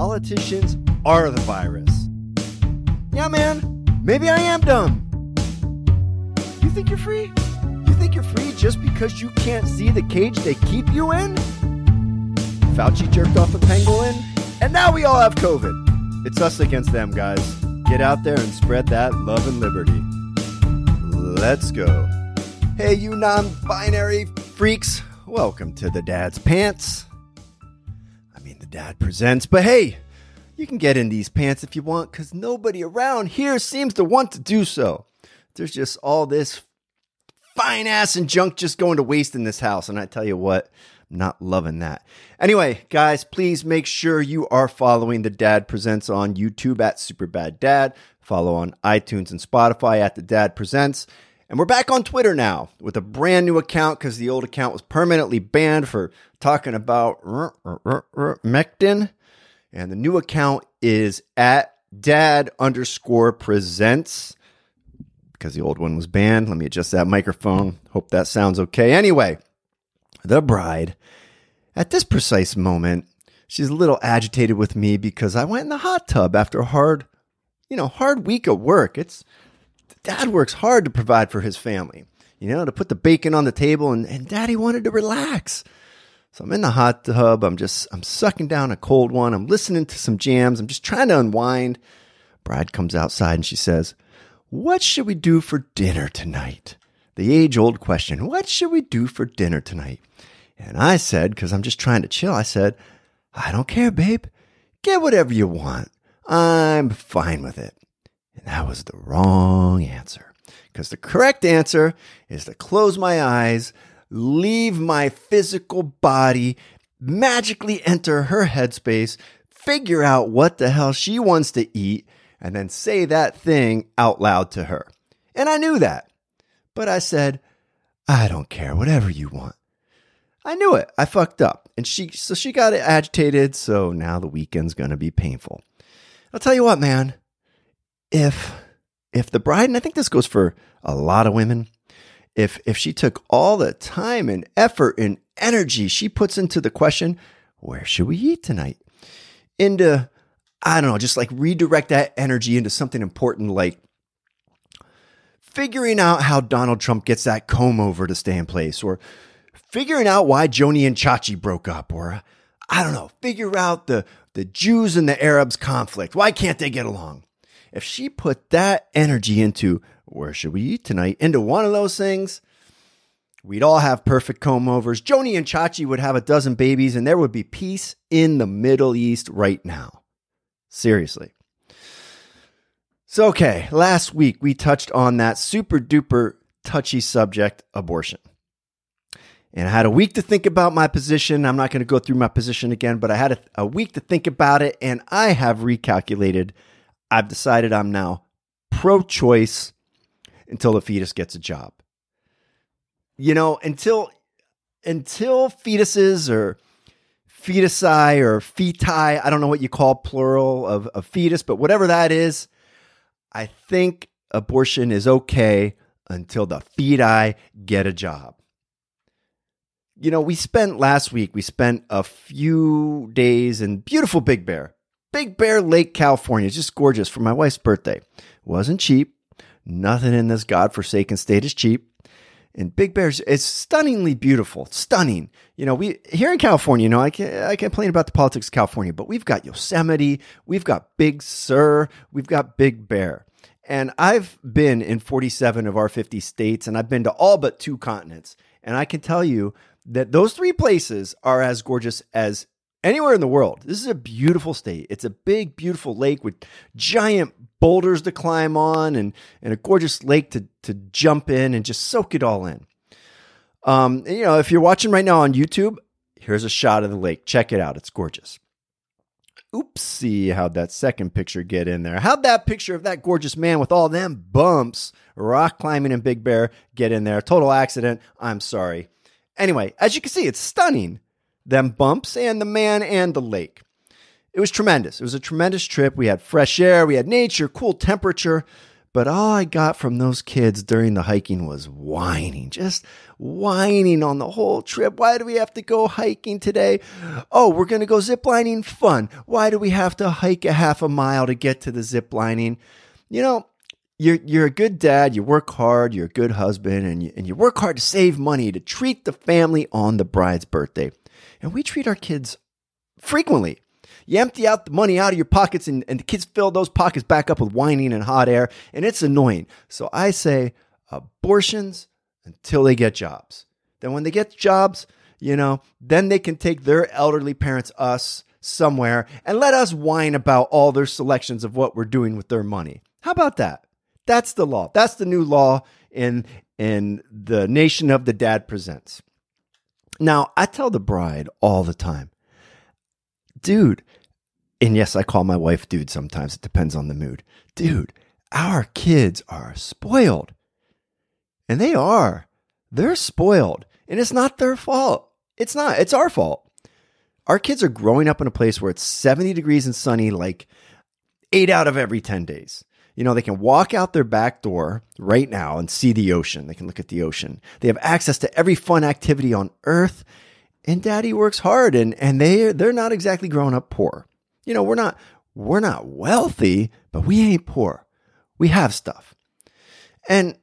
politicians are the virus. Yeah, man, maybe I am dumb. You think you're free? You think you're free just because you can't see the cage they keep you in? Fauci jerked off a pangolin, and now we all have COVID. It's us against them, guys. Get out there and spread that love and liberty. Let's go. Hey, you non-binary freaks. Welcome to The Dad's Pants. I mean, The Dad Presents, but hey, you can get in these pants if you want, because nobody around here seems to want to do so. There's just all this fine ass and junk just going to waste in this house, and I tell you what, I'm not loving that. Anyway, guys, please make sure you are following The Dad Presents on YouTube at SuperBadDad. Follow on iTunes and Spotify at The Dad Presents. And we're back on Twitter now with a brand new account because the old account was permanently banned for talking about Mectin. And the new account is at Dad_Presents because the old one was banned. Let me adjust that microphone. Hope that sounds okay. Anyway, the bride, at this precise moment, she's a little agitated with me because I went in the hot tub after a hard week of work. Dad works hard to provide for his family, to put the bacon on the table, and Daddy wanted to relax. So I'm in the hot tub. I'm sucking down a cold one. I'm listening to some jams. I'm just trying to unwind. Bride comes outside and she says, "What should we do for dinner tonight?" The age-old question, what should we do for dinner tonight? And I said, because I'm just trying to chill, I said, "I don't care, babe. Get whatever you want. I'm fine with it." And that was the wrong answer, because the correct answer is to close my eyes, leave my physical body, magically enter her headspace, figure out what the hell she wants to eat, and then say that thing out loud to her. And I knew that. But I said, "I don't care, whatever you want." I knew it. I fucked up. And she got agitated, so now the weekend's going to be painful. I'll tell you what, man. If the bride, and I think this goes for a lot of women, if she took all the time and effort and energy she puts into the question, "Where should we eat tonight?" into, I don't know, just like redirect that energy into something important like figuring out how Donald Trump gets that comb over to stay in place, or figuring out why Joni and Chachi broke up, or, I don't know, figure out the Jews and the Arabs conflict. Why can't they get along? If she put that energy into, "Where should we eat tonight?" into one of those things, we'd all have perfect comb overs. Joni and Chachi would have a dozen babies, and there would be peace in the Middle East right now. Seriously. So, okay, last week we touched on that super duper touchy subject, abortion. And I had a week to think about my position. I'm not going to go through my position again, but I had a week to think about it, and I have recalculated. I've decided I'm now pro-choice until the fetus gets a job. Until fetuses or fetusi or feti, I don't know what you call plural of fetus, but whatever that is, I think abortion is okay until the feti get a job. Last week, we spent a few days in beautiful Big Bear Lake, California. It's just gorgeous for my wife's birthday. Wasn't cheap. Nothing in this godforsaken state is cheap. And Big Bear, it's stunningly beautiful. Stunning. We here in California, I complain about the politics of California, but we've got Yosemite, we've got Big Sur, we've got Big Bear. And I've been in 47 of our 50 states, and I've been to all but 2 continents. And I can tell you that those 3 places are as gorgeous as anywhere in the world. This is a beautiful state. It's a big, beautiful lake with giant boulders to climb on and a gorgeous lake to jump in and just soak it all in. If you're watching right now on YouTube, here's a shot of the lake. Check it out. It's gorgeous. Oopsie, how'd that second picture get in there? How'd that picture of that gorgeous man with all them bumps, rock climbing in Big Bear, get in there? Total accident. I'm sorry. Anyway, as you can see, it's stunning. Them bumps and the man and the lake. It was tremendous. It was a tremendous trip. We had fresh air. We had nature, cool temperature. But all I got from those kids during the hiking was whining, just whining on the whole trip. Why do we have to go hiking today? Oh, we're going to go ziplining? Fun. Why do we have to hike a half a mile to get to the ziplining? You know, you're a good dad, you work hard, you're a good husband, and you work hard to save money to treat the family on the bride's birthday. And we treat our kids frequently. You empty out the money out of your pockets, and the kids fill those pockets back up with whining and hot air, and it's annoying. So I say abortions until they get jobs. Then when they get jobs, you know, then they can take their elderly parents, us, somewhere, and let us whine about all their selections of what we're doing with their money. How about that? That's the law. That's the new law in the nation of The Dad Presents. Now, I tell the bride all the time, dude, and yes, I call my wife dude sometimes. It depends on the mood. Dude, our kids are spoiled. And they are. They're spoiled. And it's not their fault. It's not. It's our fault. Our kids are growing up in a place where it's 70 degrees and sunny like 8 out of every 10 days. You know, they can walk out their back door right now and see the ocean. They can look at the ocean. They have access to every fun activity on earth. And daddy works hard, and they're not exactly growing up poor. You know, we're not wealthy, but we ain't poor. We have stuff. And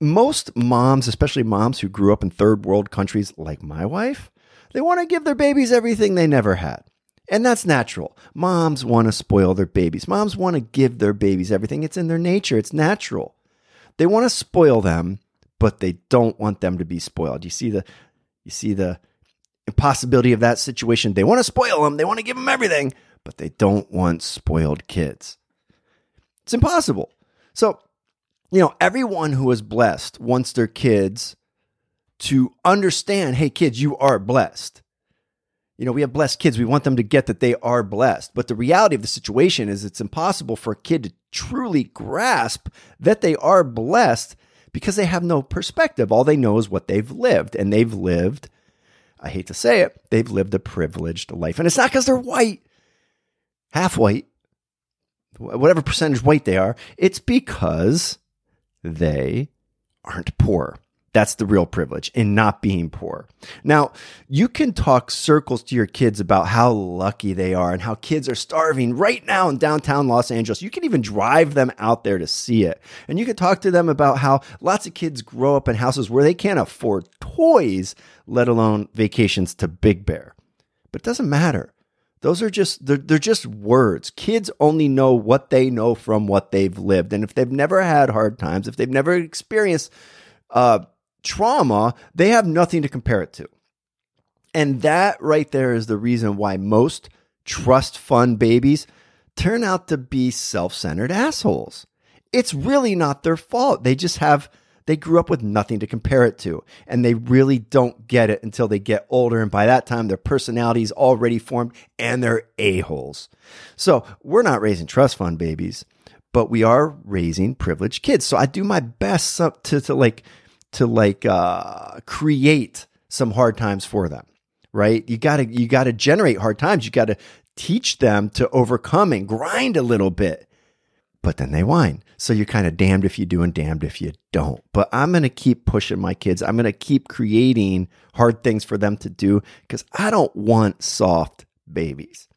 most moms, especially moms who grew up in third world countries like my wife, they want to give their babies everything they never had. And that's natural. Moms want to spoil their babies. Moms want to give their babies everything. It's in their nature. It's natural. They want to spoil them, but they don't want them to be spoiled. You see the possibility of that situation. They want to spoil them. They want to give them everything, but they don't want spoiled kids. It's impossible. So, you know, everyone who is blessed wants their kids to understand, hey, kids, you are blessed. You know, we have blessed kids. We want them to get that they are blessed. But the reality of the situation is it's impossible for a kid to truly grasp that they are blessed because they have no perspective. All they know is what they've lived, and they've lived, I hate to say it, they've lived a privileged life. And it's not because they're white, half white, whatever percentage white they are. It's because they aren't poor. That's the real privilege in not being poor. Now, you can talk circles to your kids about how lucky they are and how kids are starving right now in downtown Los Angeles. You can even drive them out there to see it. And you can talk to them about how lots of kids grow up in houses where they can't afford toys, let alone vacations to Big Bear. But it doesn't matter. Those are just, they're just words. Kids only know what they know from what they've lived. And if they've never had hard times, if they've never experienced trauma, they have nothing to compare it to. And that right there is the reason why most trust fund babies turn out to be self-centered assholes. It's really not their fault. They grew up with nothing to compare it to, and they really don't get it until they get older. And by that time, their personality is already formed and they're a-holes. So we're not raising trust fund babies, but we are raising privileged kids. So I do my best to create some hard times for them, right? You gotta generate hard times. You gotta teach them to overcome and grind a little bit, but then they whine. So you're kind of damned if you do and damned if you don't, but I'm going to keep pushing my kids. I'm going to keep creating hard things for them to do because I don't want soft babies.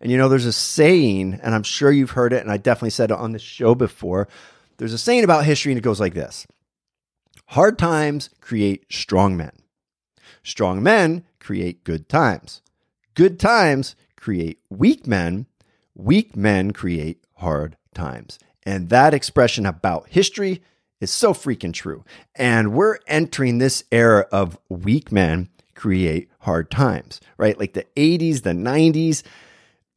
And you know, there's a saying, and I'm sure you've heard it, and I definitely said it on the show before. There's a saying about history, and it goes like this. Hard times create strong men. Strong men create good times. Good times create weak men. Weak men create hard times. And that expression about history is so freaking true. And we're entering this era of weak men create hard times, right? Like the 80s, the 90s.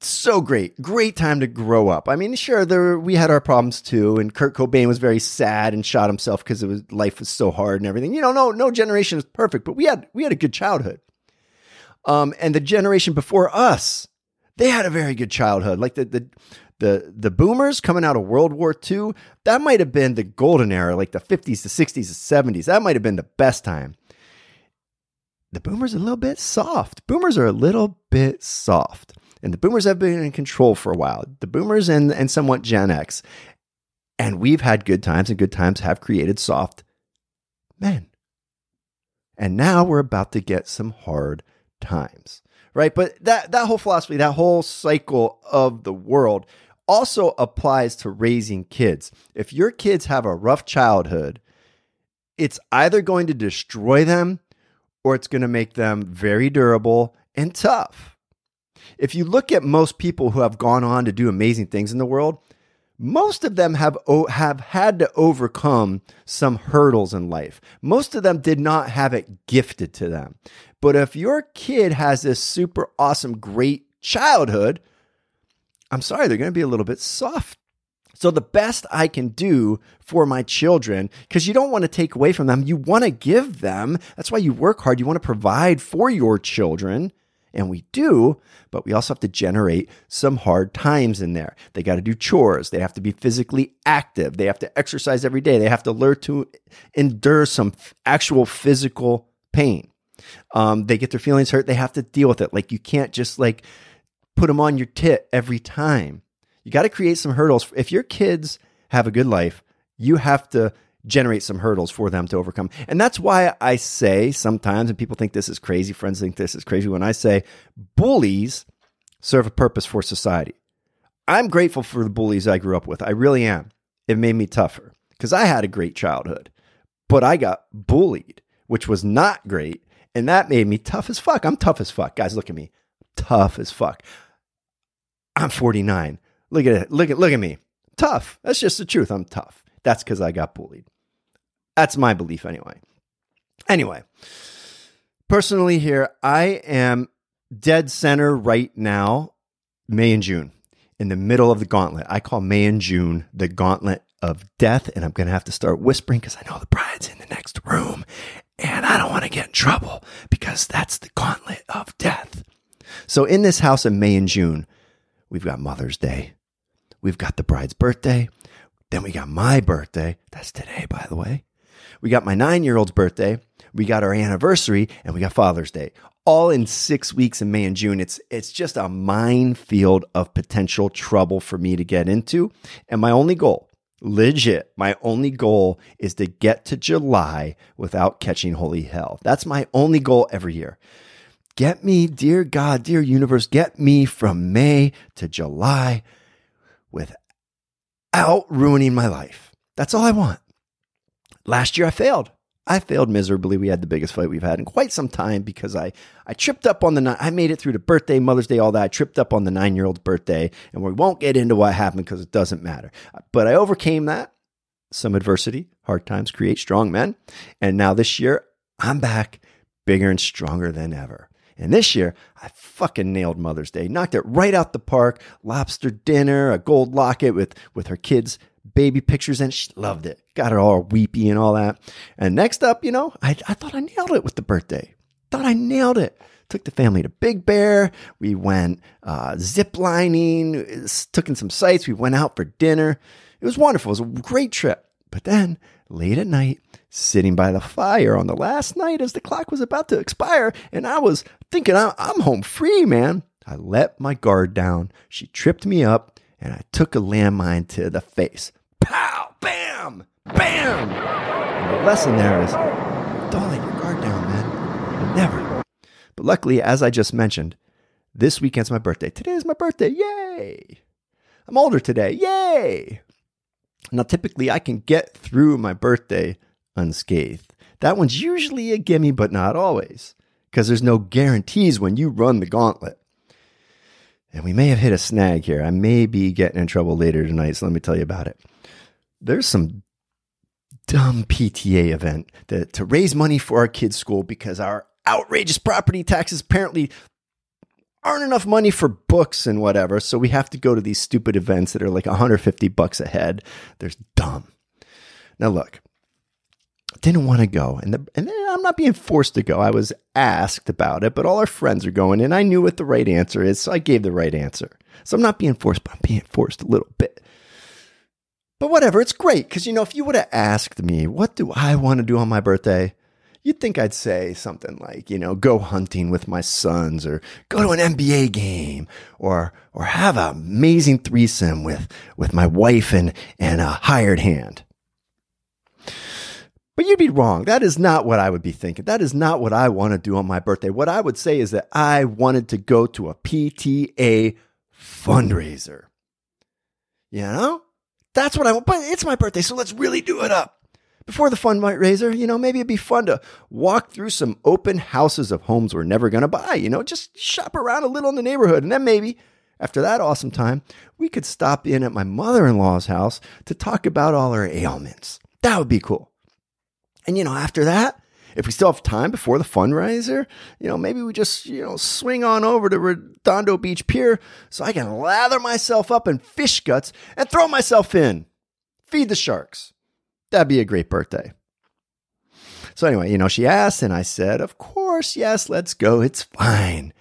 So great time to grow up. I mean, sure, we had our problems too, and Kurt Cobain was very sad and shot himself because life was so hard and everything. You know, no generation is perfect, but we had a good childhood. And the generation before us, they had a very good childhood. Like the boomers coming out of World War II, that might have been the golden era, like the 50s, the 60s, the 70s. That might have been the best time. The boomers are a little bit soft. And the boomers have been in control for a while. The boomers and somewhat Gen X. And we've had good times, and good times have created soft men. And now we're about to get some hard times, right? But that whole philosophy, that whole cycle of the world also applies to raising kids. If your kids have a rough childhood, it's either going to destroy them or it's going to make them very durable and tough. If you look at most people who have gone on to do amazing things in the world, most of them have had to overcome some hurdles in life. Most of them did not have it gifted to them. But if your kid has this super awesome, great childhood, I'm sorry, they're going to be a little bit soft. So the best I can do for my children, because you don't want to take away from them, you want to give them. That's why you work hard. You want to provide for your children. And we do, but we also have to generate some hard times in there. They got to do chores. They have to be physically active. They have to exercise every day. They have to learn to endure some actual physical pain. They get their feelings hurt. They have to deal with it. Like, you can't just like put them on your tit every time. You got to create some hurdles. If your kids have a good life, you have to generate some hurdles for them to overcome. And that's why I say sometimes, and people think this is crazy, friends think this is crazy, when I say bullies serve a purpose for society. I'm grateful for the bullies I grew up with. I really am. It made me tougher because I had a great childhood, but I got bullied, which was not great. And that made me tough as fuck. I'm tough as fuck. Guys, look at me. Tough as fuck. I'm 49. Look at it. Look at me. Tough. That's just the truth. I'm tough. That's because I got bullied. That's my belief anyway. Anyway, personally here, I am dead center right now, May and June, in the middle of the gauntlet. I call May and June the gauntlet of death, and I'm going to have to start whispering because I know the bride's in the next room, and I don't want to get in trouble because that's the gauntlet of death. So in this house in May and June, we've got Mother's Day. We've got the bride's birthday. Then we got my birthday. That's today, by the way. We got my 9-year-old's birthday. We got our anniversary, and we got Father's Day. All in 6 weeks in May and June. It's just a minefield of potential trouble for me to get into. And my only goal, legit, my only goal is to get to July without catching holy hell. That's my only goal every year. Get me, dear God, dear universe, get me from May to July without ruining my life. That's all I want. Last year, I failed. I failed miserably. We had the biggest fight we've had in quite some time because I tripped up on I made it through the birthday, Mother's Day, all that. I tripped up on the 9-year-old's birthday, and we won't get into what happened because it doesn't matter. But I overcame that. Some adversity, hard times create strong men. And now this year, I'm back bigger and stronger than ever. And this year, I fucking nailed Mother's Day. Knocked it right out the park. Lobster dinner, a gold locket with her kids' baby pictures, and she loved it. Got her all weepy and all that. And next up, you know, I thought I nailed it with the birthday. Thought I nailed it. Took the family to Big Bear. We went zip lining, took in some sights. We went out for dinner. It was wonderful. It was a great trip. But then, late at night, sitting by the fire on the last night as the clock was about to expire, and I was thinking, I'm home free, man. I let my guard down. She tripped me up, and I took a landmine to the face. Pow! Bam! Bam! And the lesson there is, don't let your guard down, man. Never. But luckily, as I just mentioned, this weekend's my birthday. Today is my birthday. Yay! I'm older today. Yay! Now, typically, I can get through my birthday unscathed. That one's usually a gimme, but not always, because there's no guarantees when you run the gauntlet. And we may have hit a snag here. I may be getting in trouble later tonight, so let me tell you about it. There's some dumb PTA event to raise money for our kids' school because our outrageous property taxes apparently aren't enough money for books and whatever, so we have to go to these stupid events that are like $150 a head. They're dumb. Now look, didn't want to go, and I'm not being forced to go. I was asked about it, but all our friends are going, and I knew what the right answer is, so I gave the right answer. So I'm not being forced, but I'm being forced a little bit. But whatever, it's great, because you know, if you would have asked me, what do I want to do on my birthday? you'd think I'd say something like, you know, go hunting with my sons, or go to an NBA game, or have an amazing threesome with my wife and a hired hand. But you'd be wrong. That is not what I would be thinking. That is not what I want to do on my birthday. What I would say is that I wanted to go to a PTA fundraiser. You know? That's what I want. But it's my birthday, so let's really do it up. Before the fundraiser, you know, maybe it'd be fun to walk through some open houses of homes we're never going to buy. You know, just shop around a little in the neighborhood. And then maybe after that awesome time, we could stop in at my mother-in-law's house to talk about all our ailments. That would be cool. And, you know, after that, if we still have time before the fundraiser, you know, maybe we just, you know, swing on over to Redondo Beach Pier so I can lather myself up in fish guts and throw myself in. Feed the sharks. That'd be a great birthday. So anyway, you know, she asked and I said, of course, yes, let's go. It's fine.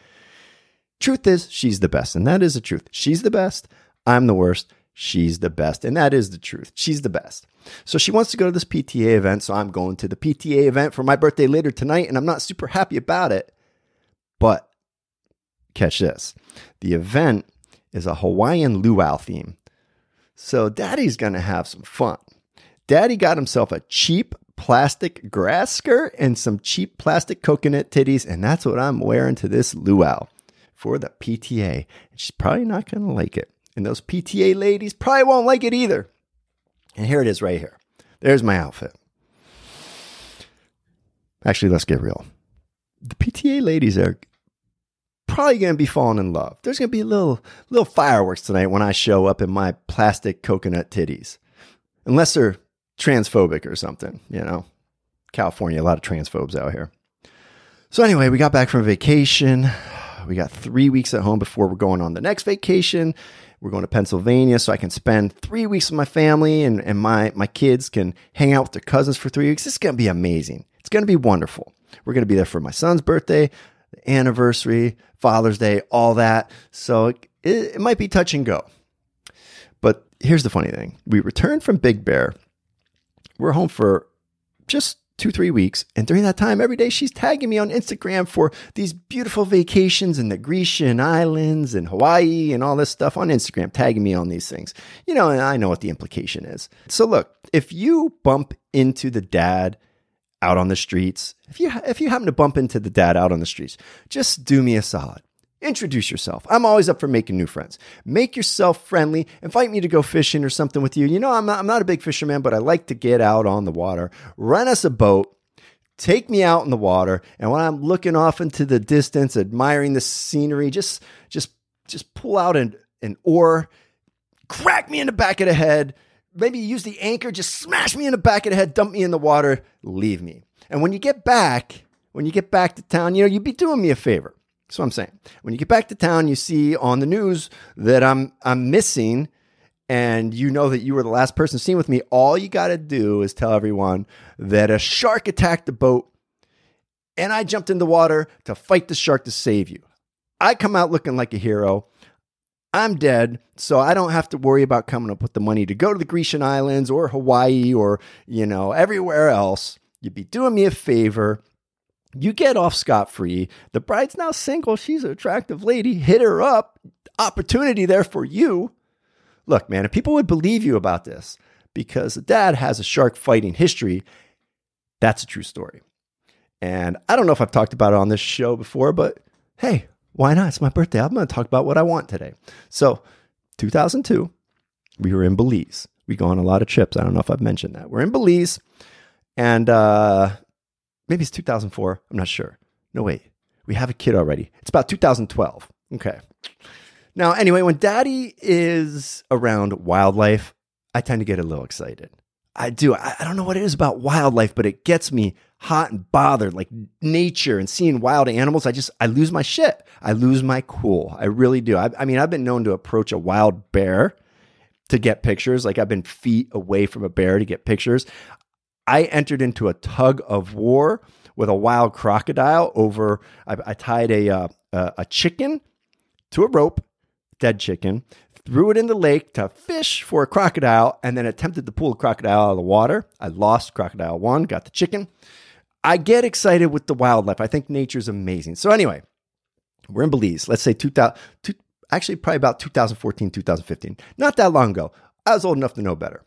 Truth is, she's the best. And that is the truth. She's the best. I'm the worst. She's the best. And that is the truth. She's the best. So she wants to go to this PTA event. So I'm going to the PTA event for my birthday later tonight. And I'm not super happy about it. But catch this. The event is a Hawaiian luau theme. So daddy's going to have some fun. Daddy got himself a cheap plastic grass skirt and some cheap plastic coconut titties. And that's what I'm wearing to this luau for the PTA. And she's probably not going to like it. And those PTA ladies probably won't like it either. And here it is right here. There's my outfit. Actually, let's get real. The PTA ladies are probably going to be falling in love. There's going to be little fireworks tonight when I show up in my plastic coconut titties. Unless they're transphobic or something, you know. California, a lot of transphobes out here. So anyway, we got back from vacation. We got 3 weeks at home before we're going on the next vacation. We're going to Pennsylvania so I can spend 3 weeks with my family and my kids can hang out with their cousins for 3 weeks. It's going to be amazing. It's going to be wonderful. We're going to be there for my son's birthday, the anniversary, Father's Day, all that. So it might be touch and go. But here's the funny thing. We returned from Big Bear. We're home for just 2-3 weeks. And during that time, every day she's tagging me on Instagram for these beautiful vacations in the Grecian Islands and Hawaii and all this stuff on Instagram, tagging me on these things. You know, and I know what the implication is. So look, if you bump into the dad out on the streets, if you happen to bump into the dad out on the streets, just do me a solid. Introduce yourself. I'm always up for making new friends. Make yourself friendly. Invite me to go fishing or something with you. You know, I'm not a big fisherman, but I like to get out on the water. Rent us a boat. Take me out in the water. And when I'm looking off into the distance, admiring the scenery, just pull out an oar, crack me in the back of the head. Maybe use the anchor, just smash me in the back of the head, dump me in the water, leave me. And when you get back to town, you know, you'd be doing me a favor. So I'm saying, when you get back to town, you see on the news that I'm missing, and you know that you were the last person seen with me. All you got to do is tell everyone that a shark attacked the boat, and I jumped in the water to fight the shark to save you. I come out looking like a hero. I'm dead, so I don't have to worry about coming up with the money to go to the Grecian Islands or Hawaii or, you know, everywhere else. You'd be doing me a favor. You get off scot-free. The bride's now single. She's an attractive lady. Hit her up. Opportunity there for you. Look, man, if people would believe you about this, because the dad has a shark fighting history, that's a true story. And I don't know if I've talked about it on this show before, but hey, why not? It's my birthday. I'm going to talk about what I want today. So 2002, we were in Belize. We go on a lot of trips. I don't know if I've mentioned that. We're in Belize and, maybe it's 2004. I'm not sure. No, wait. We have a kid already. It's about 2012. Okay. Now, anyway, when daddy is around wildlife, I tend to get a little excited. I do. I don't know what it is about wildlife, but it gets me hot and bothered. Like nature and seeing wild animals, I lose my shit. I lose my cool. I really do. I mean, I've been known to approach a wild bear to get pictures. Like I've been feet away from a bear to get pictures. I entered into a tug of war with a wild crocodile over, I tied a chicken to a rope, dead chicken, threw it in the lake to fish for a crocodile, and then attempted to pull the crocodile out of the water. I lost crocodile 1, got the chicken. I get excited with the wildlife. I think nature's amazing. So anyway, we're in Belize. Let's say probably about 2014, 2015. Not that long ago. I was old enough to know better.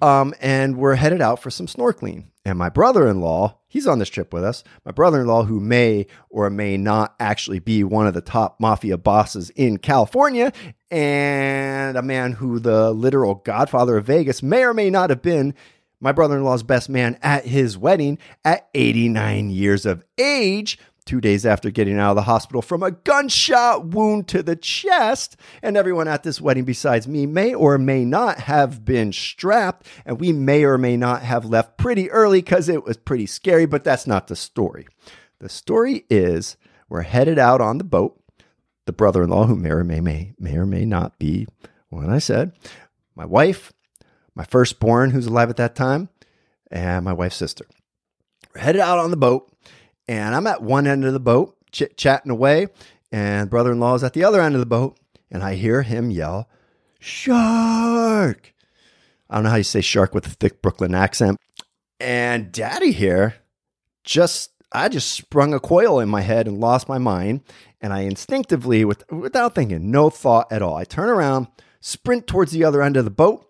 And we're headed out for some snorkeling. And my brother-in-law, he's on this trip with us. My brother-in-law, who may or may not actually be one of the top mafia bosses in California, and a man who the literal godfather of Vegas may or may not have been my brother-in-law's best man at his wedding at 89 years of age, 2 days after getting out of the hospital from a gunshot wound to the chest. And everyone at this wedding besides me may or may not have been strapped, and we may or may not have left pretty early because it was pretty scary, but that's not the story. The story is we're headed out on the boat. The brother-in-law, who may or may not be what I said, my wife, my firstborn, who's alive at that time, and my wife's sister. We're headed out on the boat, and I'm at one end of the boat, chit-chatting away, and brother-in-law is at the other end of the boat, and I hear him yell, "Shark!" I don't know how you say shark with a thick Brooklyn accent. And Daddy here, I just sprung a coil in my head and lost my mind, and I instinctively, without thinking, no thought at all, I turn around, sprint towards the other end of the boat,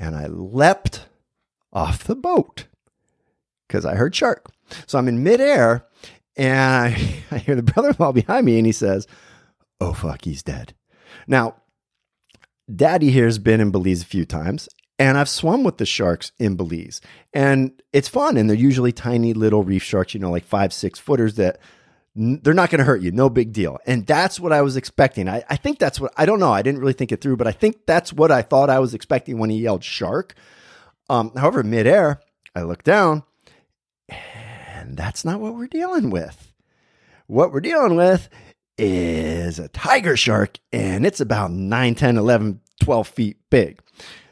and I leapt off the boat because I heard shark. So I'm in midair, and I hear the brother-in-law behind me, and he says, "Oh, fuck, he's dead." Now, Daddy here has been in Belize a few times, and I've swum with the sharks in Belize. And it's fun, and they're usually tiny little reef sharks, like 5-6 footers that they're not going to hurt you. No big deal. And that's what I was expecting. I think that's what, I don't know. I didn't really think it through, but I think that's what I thought I was expecting when he yelled shark. However, midair, I look down, and that's not what we're dealing with. What we're dealing with is a tiger shark, and it's about 9, 10, 11, 12 feet big.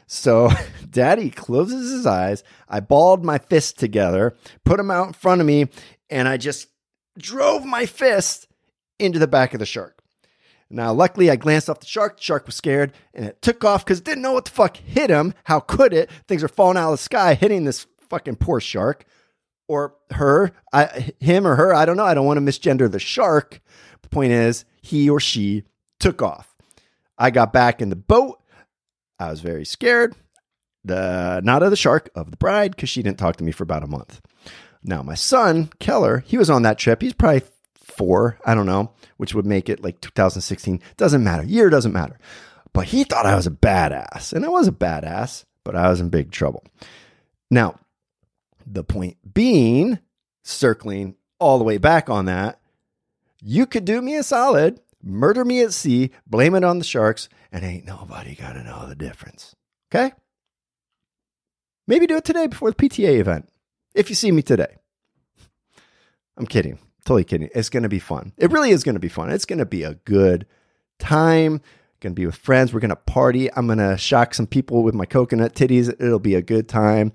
So Daddy closes his eyes. I balled my fists together, put them out in front of me, and I just drove my fist into the back of the shark. Now, luckily, I glanced off the shark. The shark was scared, and it took off because it didn't know what the fuck hit him. How could it? Things are falling out of the sky, hitting this fucking poor shark. Or her. Him or her. I don't know. I don't want to misgender the shark. The point is, he or she took off. I got back in the boat. I was very scared. Not of the shark, of the bride, because she didn't talk to me for about a month. Now, my son, Keller, he was on that trip. He's probably 4, I don't know, which would make it like 2016. Doesn't matter. Year doesn't matter. But he thought I was a badass. And I was a badass, but I was in big trouble. Now, the point being, circling all the way back on that, you could do me a solid, murder me at sea, blame it on the sharks, and ain't nobody got to know the difference. Okay? Maybe do it today before the PTA event. If you see me today. I'm kidding. Totally kidding. It's going to be fun. It really is going to be fun. It's going to be a good time. Going to be with friends. We're going to party. I'm going to shock some people with my coconut titties. It'll be a good time.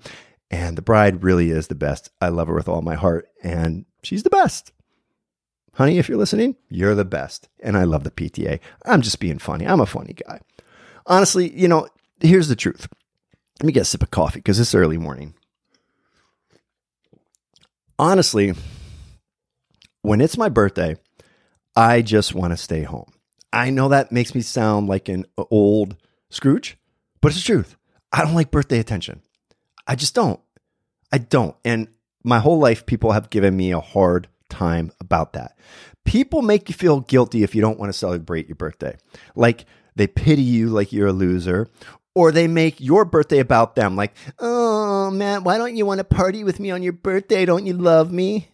And the bride really is the best. I love her with all my heart. And she's the best. Honey, if you're listening, you're the best. And I love the PTA. I'm just being funny. I'm a funny guy. Honestly, here's the truth. Let me get a sip of coffee because it's early morning. Honestly, when it's my birthday, I just want to stay home. I know that makes me sound like an old Scrooge, but it's the truth. I don't like birthday attention. I just don't. I don't. And my whole life, people have given me a hard time about that. People make you feel guilty if you don't want to celebrate your birthday. Like they pity you like you're a loser. Or they make your birthday about them. Like, "Oh, man, why don't you want to party with me on your birthday? Don't you love me?"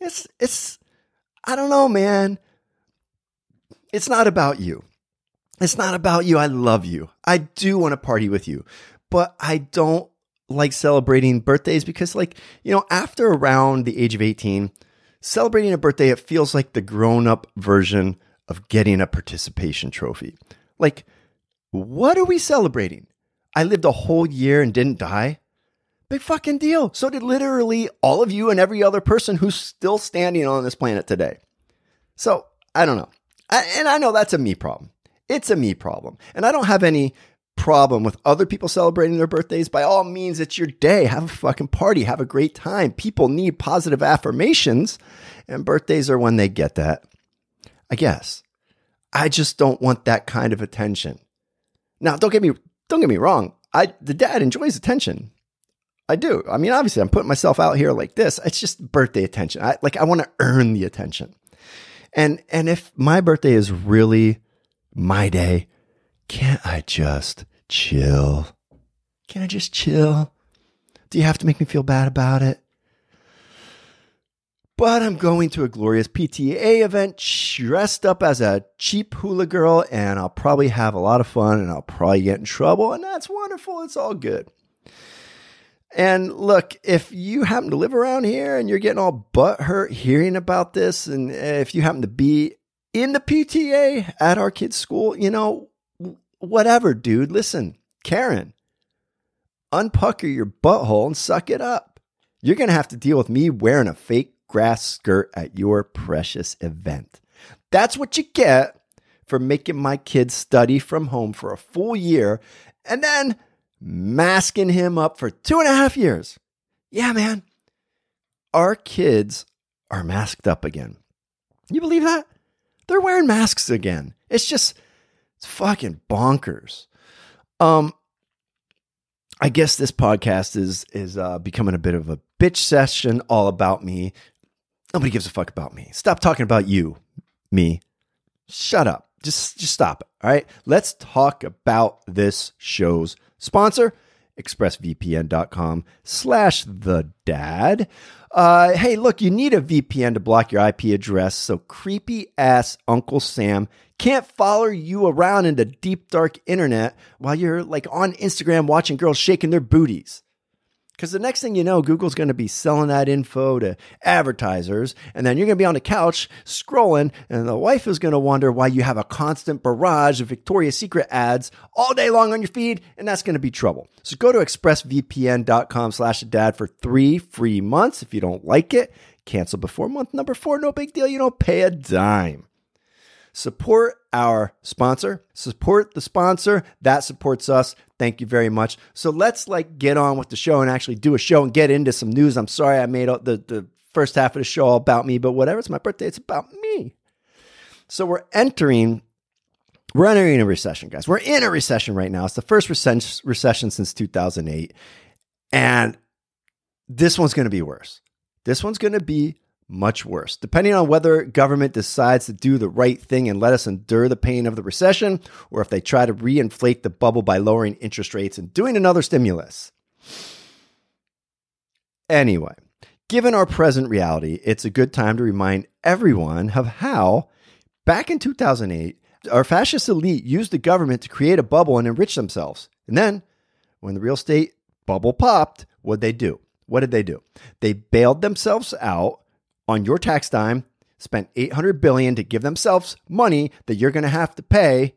It's I don't know, man. It's not about you. It's not about you. I love you. I do want to party with you. But I don't like celebrating birthdays because, after around the age of 18, celebrating a birthday, it feels like the grown-up version of getting a participation trophy. Like, what are we celebrating? I lived a whole year and didn't die. Big fucking deal. So did literally all of you and every other person who's still standing on this planet today. So I don't know. And I know that's a me problem. It's a me problem. And I don't have any problem with other people celebrating their birthdays, by all means, it's your day. Have a fucking party. Have a great time. People need positive affirmations, and birthdays are when they get that, I guess. I just don't want that kind of attention. Now, don't get me wrong. The dad enjoys attention. I do. I mean, obviously, I'm putting myself out here like this. It's just birthday attention. I want to earn the attention. And if my birthday is really my day, can't I just chill? Can I just chill? Do you have to make me feel bad about it? But I'm going to a glorious PTA event dressed up as a cheap hula girl, and I'll probably have a lot of fun, and I'll probably get in trouble, and that's wonderful. It's all good. And look, if you happen to live around here and you're getting all butthurt hearing about this, and if you happen to be in the PTA at our kids' school, you know, whatever, dude. Listen, Karen, unpucker your butthole and suck it up. You're going to have to deal with me wearing a fake grass skirt at your precious event. That's what you get for making my kid study from home for a full year and then masking him up for 2.5 years. Yeah, man. Our kids are masked up again. You believe that? They're wearing masks again. It's fucking bonkers. I guess this podcast is becoming a bit of a bitch session all about me. Nobody gives a fuck about me. Stop talking about you, me. Shut up. Just stop it. All right. Let's talk about this show's sponsor, expressvpn.com/thedad. Hey, look, you need a VPN to block your IP address so creepy ass Uncle Sam can't follow you around in the deep dark internet while you're like on Instagram watching girls shaking their booties. Because the next thing you know, Google's going to be selling that info to advertisers, and then you're going to be on the couch scrolling, and the wife is going to wonder why you have a constant barrage of Victoria's Secret ads all day long on your feed, and that's going to be trouble. So go to expressvpn.com/dad for 3 free months. If you don't like it, cancel before month number 4. No big deal. You don't pay a dime. Support our sponsor. Support the sponsor. That supports us. Thank you very much. So let's get on with the show and actually do a show and get into some news. I'm sorry I made the first half of the show all about me, but whatever. It's my birthday. It's about me. So we're entering a recession, guys. We're in a recession right now. It's the first recession since 2008. And this one's going to be worse. This one's going to be much worse, depending on whether government decides to do the right thing and let us endure the pain of the recession, or if they try to reinflate the bubble by lowering interest rates and doing another stimulus. Anyway, given our present reality, it's a good time to remind everyone of how, back in 2008, our fascist elite used the government to create a bubble and enrich themselves. And then, when the real estate bubble popped, what did they do? They bailed themselves out on your tax dime, spent $800 billion to give themselves money that you're going to have to pay,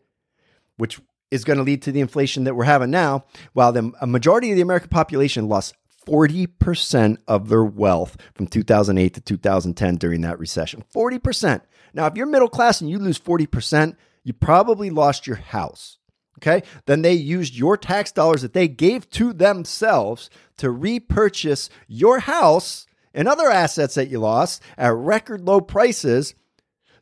which is going to lead to the inflation that we're having now, while a majority of the American population lost 40% of their wealth from 2008 to 2010 during that recession. 40%. Now, if you're middle class and you lose 40%, you probably lost your house. Okay? Then they used your tax dollars that they gave to themselves to repurchase your house and other assets that you lost at record low prices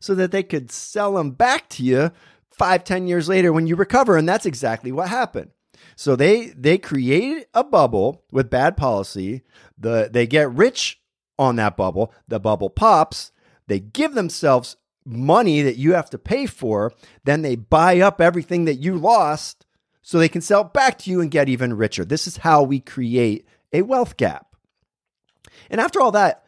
so that they could sell them back to you 5-10 years later when you recover. And that's exactly what happened. So they created a bubble with bad policy. They get rich on that bubble. The bubble pops. They give themselves money that you have to pay for. Then they buy up everything that you lost so they can sell it back to you and get even richer. This is how we create a wealth gap. And after all that,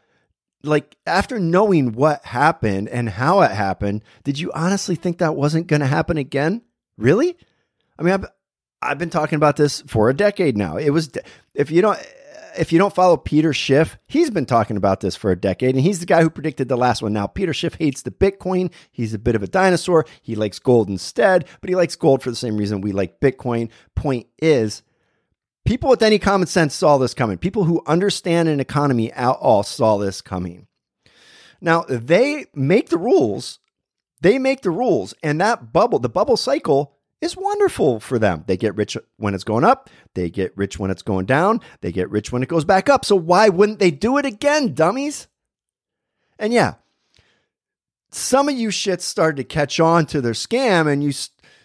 after knowing what happened and how it happened, did you honestly think that wasn't going to happen again? Really? I mean, I've been talking about this for a decade now. It was, if you don't follow Peter Schiff, he's been talking about this for a decade, and he's the guy who predicted the last one. Now, Peter Schiff hates the Bitcoin. He's a bit of a dinosaur. He likes gold instead, but he likes gold for the same reason we like Bitcoin. Point is, people with any common sense saw this coming. People who understand an economy at all saw this coming. Now, they make the rules. They make the rules. And that bubble, the bubble cycle is wonderful for them. They get rich when it's going up. They get rich when it's going down. They get rich when it goes back up. So why wouldn't they do it again, dummies? And yeah, some of you shits started to catch on to their scam and you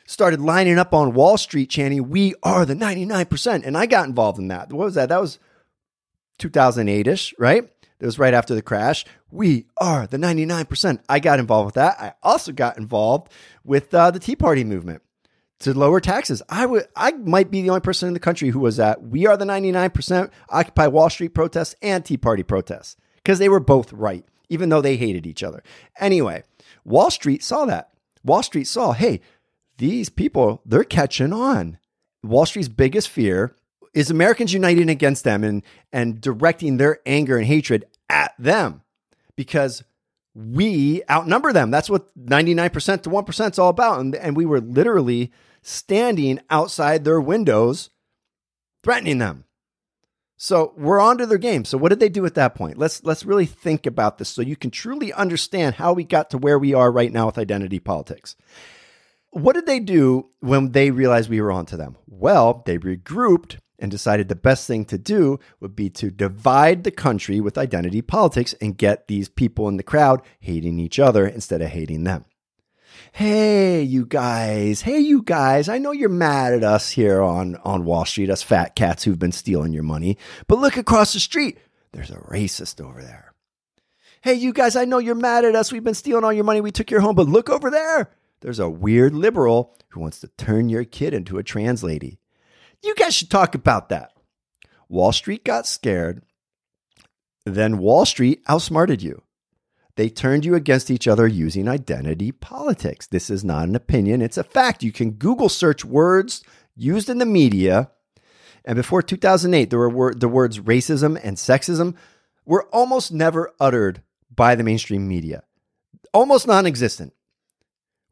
started lining up on Wall Street chanting, "We are the 99%. And I got involved in that. What was that? That was 2008-ish, right? It was right after the crash. We are the 99%. I got involved with that. I also got involved with the Tea Party movement to lower taxes. I might be the only person in the country who was at We Are the 99%, Occupy Wall Street protests, and Tea Party protests, because they were both right, even though they hated each other. Anyway, Wall Street saw that. Wall Street saw, hey, these people, they're catching on. Wall Street's biggest fear is Americans uniting against them and directing their anger and hatred at them because we outnumber them. That's what 99% to 1% is all about. And we were literally standing outside their windows, threatening them. So we're onto their game. So what did they do at that point? Let's really think about this so you can truly understand how we got to where we are right now with identity politics. What did they do when they realized we were onto them? Well, they regrouped and decided the best thing to do would be to divide the country with identity politics and get these people in the crowd hating each other instead of hating them. Hey, you guys, I know you're mad at us here on Wall Street, us fat cats who've been stealing your money, but look across the street, there's a racist over there. Hey, you guys, I know you're mad at us, we've been stealing all your money, we took your home, but look over there, there's a weird liberal who wants to turn your kid into a trans lady. You guys should talk about that. Wall Street got scared. Then Wall Street outsmarted you. They turned you against each other using identity politics. This is not an opinion. It's a fact. You can Google search words used in the media. And before 2008, the words racism and sexism were almost never uttered by the mainstream media. Almost non-existent.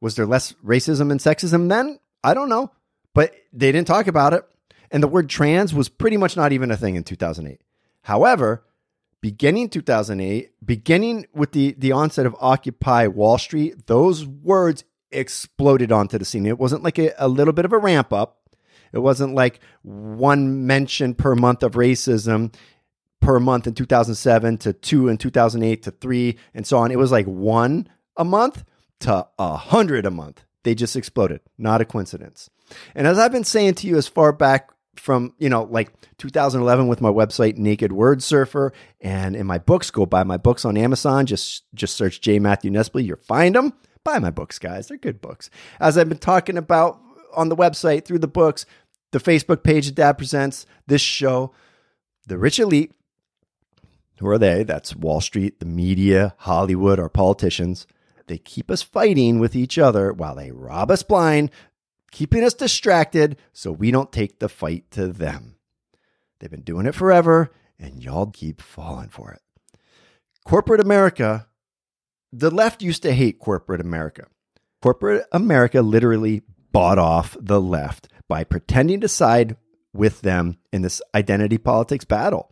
Was there less racism and sexism then? I don't know. But they didn't talk about it. And the word trans was pretty much not even a thing in 2008. However, beginning with the onset of Occupy Wall Street, those words exploded onto the scene. It wasn't like a little bit of a ramp up. It wasn't like one mention per month of racism per month in 2007 to two in 2008 to three and so on. It was like one a month to 100 a month. They just exploded. Not a coincidence. And as I've been saying to you as far back from, like 2011 with my website, Naked Word Surfer, and in my books, go buy my books on Amazon. Just search J. Matthew Nesbitt. You'll find them. Buy my books, guys. They're good books. As I've been talking about on the website, through the books, the Facebook page, The Dad Presents, this show, the rich elite, who are they? That's Wall Street, the media, Hollywood, our politicians. They keep us fighting with each other while they rob us blind, keeping us distracted so we don't take the fight to them. They've been doing it forever, and y'all keep falling for it. Corporate America, the left used to hate corporate America. Corporate America literally bought off the left by pretending to side with them in this identity politics battle.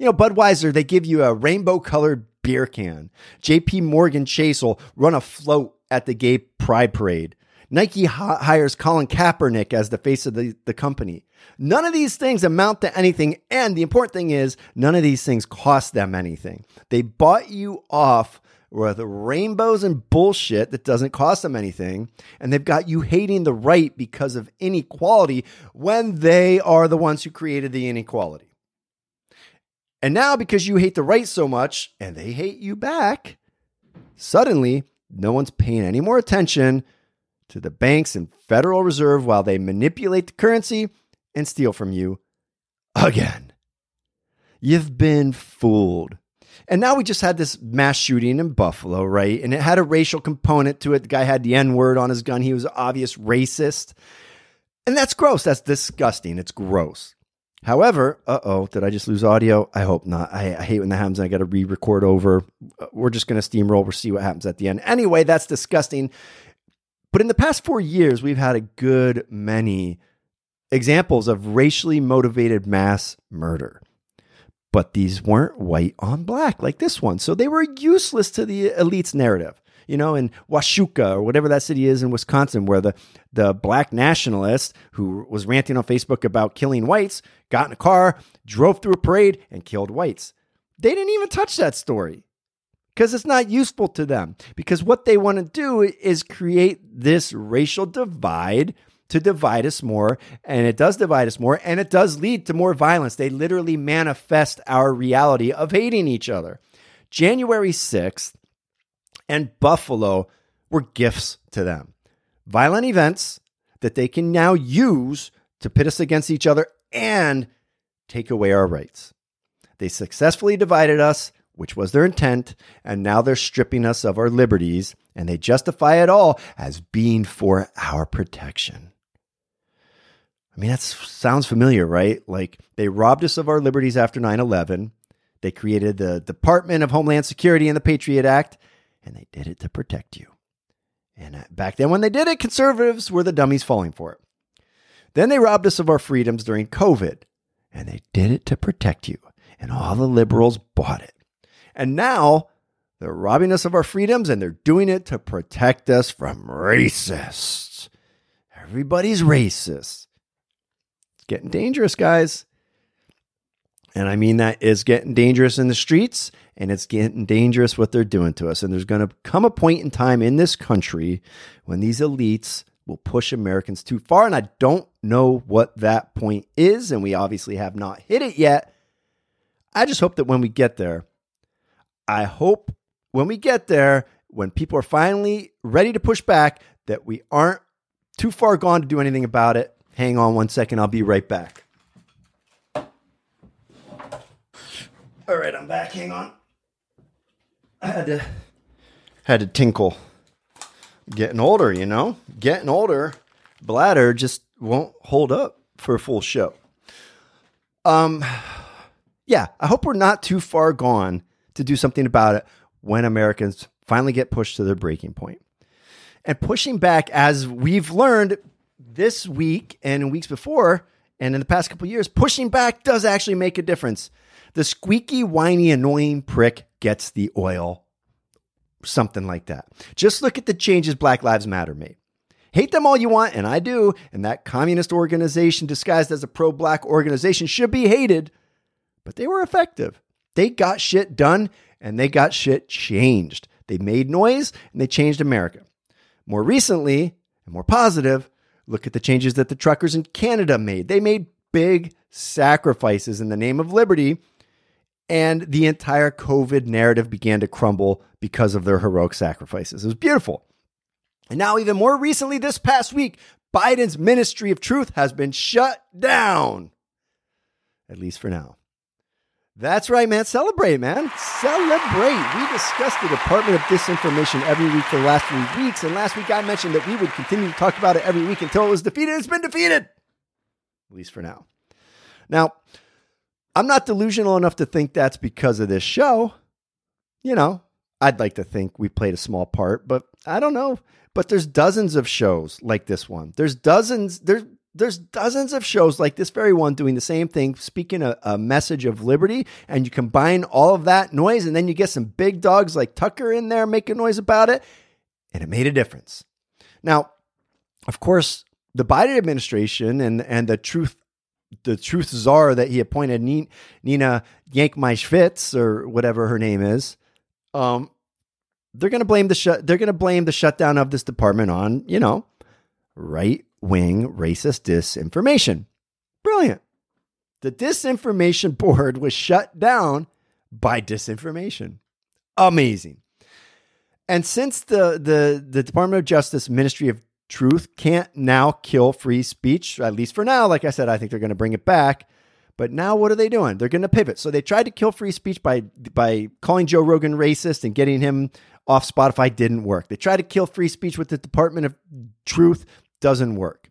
Budweiser, they give you a rainbow-colored beer can. JP Morgan Chase will run a float at the gay pride parade. Nike hires Colin Kaepernick as the face of the company. None of these things amount to anything. And the important thing is, none of these things cost them anything. They bought you off with rainbows and bullshit that doesn't cost them anything. And they've got you hating the right because of inequality when they are the ones who created the inequality. And now because you hate the right so much and they hate you back, suddenly no one's paying any more attention to the banks and Federal Reserve while they manipulate the currency and steal from you again. You've been fooled. And now we just had this mass shooting in Buffalo, right? And it had a racial component to it. The guy had the N-word on his gun. He was an obvious racist. And that's gross. That's disgusting. It's gross. However, did I just lose audio? I hope not. I hate when that happens and I got to re-record over. We're just going to steamroll. We'll see what happens at the end. Anyway, that's disgusting. But in the past 4 years, we've had a good many examples of racially motivated mass murder. But these weren't white on black like this one. So they were useless to the elite's narrative. you know, in Washuca or whatever that city is in Wisconsin, where the black nationalist who was ranting on Facebook about killing whites got in a car, drove through a parade, and killed whites. They didn't even touch that story because it's not useful to them, because what they want to do is create this racial divide to divide us more, and it does divide us more, and it does lead to more violence. They literally manifest our reality of hating each other. January 6th and Buffalo were gifts to them. Violent events that they can now use to pit us against each other and take away our rights. They successfully divided us, which was their intent, and now they're stripping us of our liberties, and they justify it all as being for our protection. I mean, that sounds familiar, right? Like, they robbed us of our liberties after 9/11. They created the Department of Homeland Security and the Patriot Act, and they did it to protect you. And back then when they did it, conservatives were the dummies falling for it. Then they robbed us of our freedoms during COVID, and they did it to protect you. And all the liberals bought it. And now they're robbing us of our freedoms, and they're doing it to protect us from racists. Everybody's racist. It's getting dangerous, guys. And I mean, that is getting dangerous in the streets, and it's getting dangerous what they're doing to us. And there's going to come a point in time in this country when these elites will push Americans too far. And I don't know what that point is. And we obviously have not hit it yet. I just hope that when we get there, when people are finally ready to push back, that we aren't too far gone to do anything about it. Hang on one second. I'll be right back. All right, I'm back. Hang on. I had to tinkle. Getting older, you know? Getting older. Bladder just won't hold up for a full show. Yeah, I hope we're not too far gone to do something about it when Americans finally get pushed to their breaking point. And pushing back, as we've learned this week and in weeks before, and in the past couple of years, pushing back does actually make a difference. The squeaky, whiny, annoying prick gets the oil. Something like that. Just look at the changes Black Lives Matter made. Hate them all you want, and I do, and that communist organization disguised as a pro-black organization should be hated, but they were effective. They got shit done, and they got shit changed. They made noise, and they changed America. More recently, and more positive, look at the changes that the truckers in Canada made. They made big sacrifices in the name of liberty, and the entire COVID narrative began to crumble because of their heroic sacrifices. It was beautiful. And now, even more recently, this past week, Biden's Ministry of Truth has been shut down. At least for now. That's right, man. Celebrate, man. Celebrate. We discussed the Department of Disinformation every week for the last 3 weeks. And last week I mentioned that we would continue to talk about it every week until it was defeated. It's been defeated. At least for now. Now, I'm not delusional enough to think that's because of this show. You know, I'd like to think we played a small part, but I don't know. But there's dozens of shows like this one. There's dozens of shows like this very one doing the same thing, speaking a message of liberty, and you combine all of that noise, and then you get some big dogs like Tucker in there making noise about it, and it made a difference. Now, of course, the Biden administration and the truth czar that he appointed, Nina Jankowicz or whatever her name is, they're going to blame the shutdown of this department on, you know, right-wing racist disinformation. Brilliant. The disinformation board was shut down by disinformation. Amazing. And since the Department of Justice Ministry of Truth can't now kill free speech, at least for now. Like I said, I think they're going to bring it back. But now what are they doing? They're going to pivot. So they tried to kill free speech by calling Joe Rogan racist and getting him off Spotify. Didn't work. They tried to kill free speech with the Department of Truth. Doesn't work.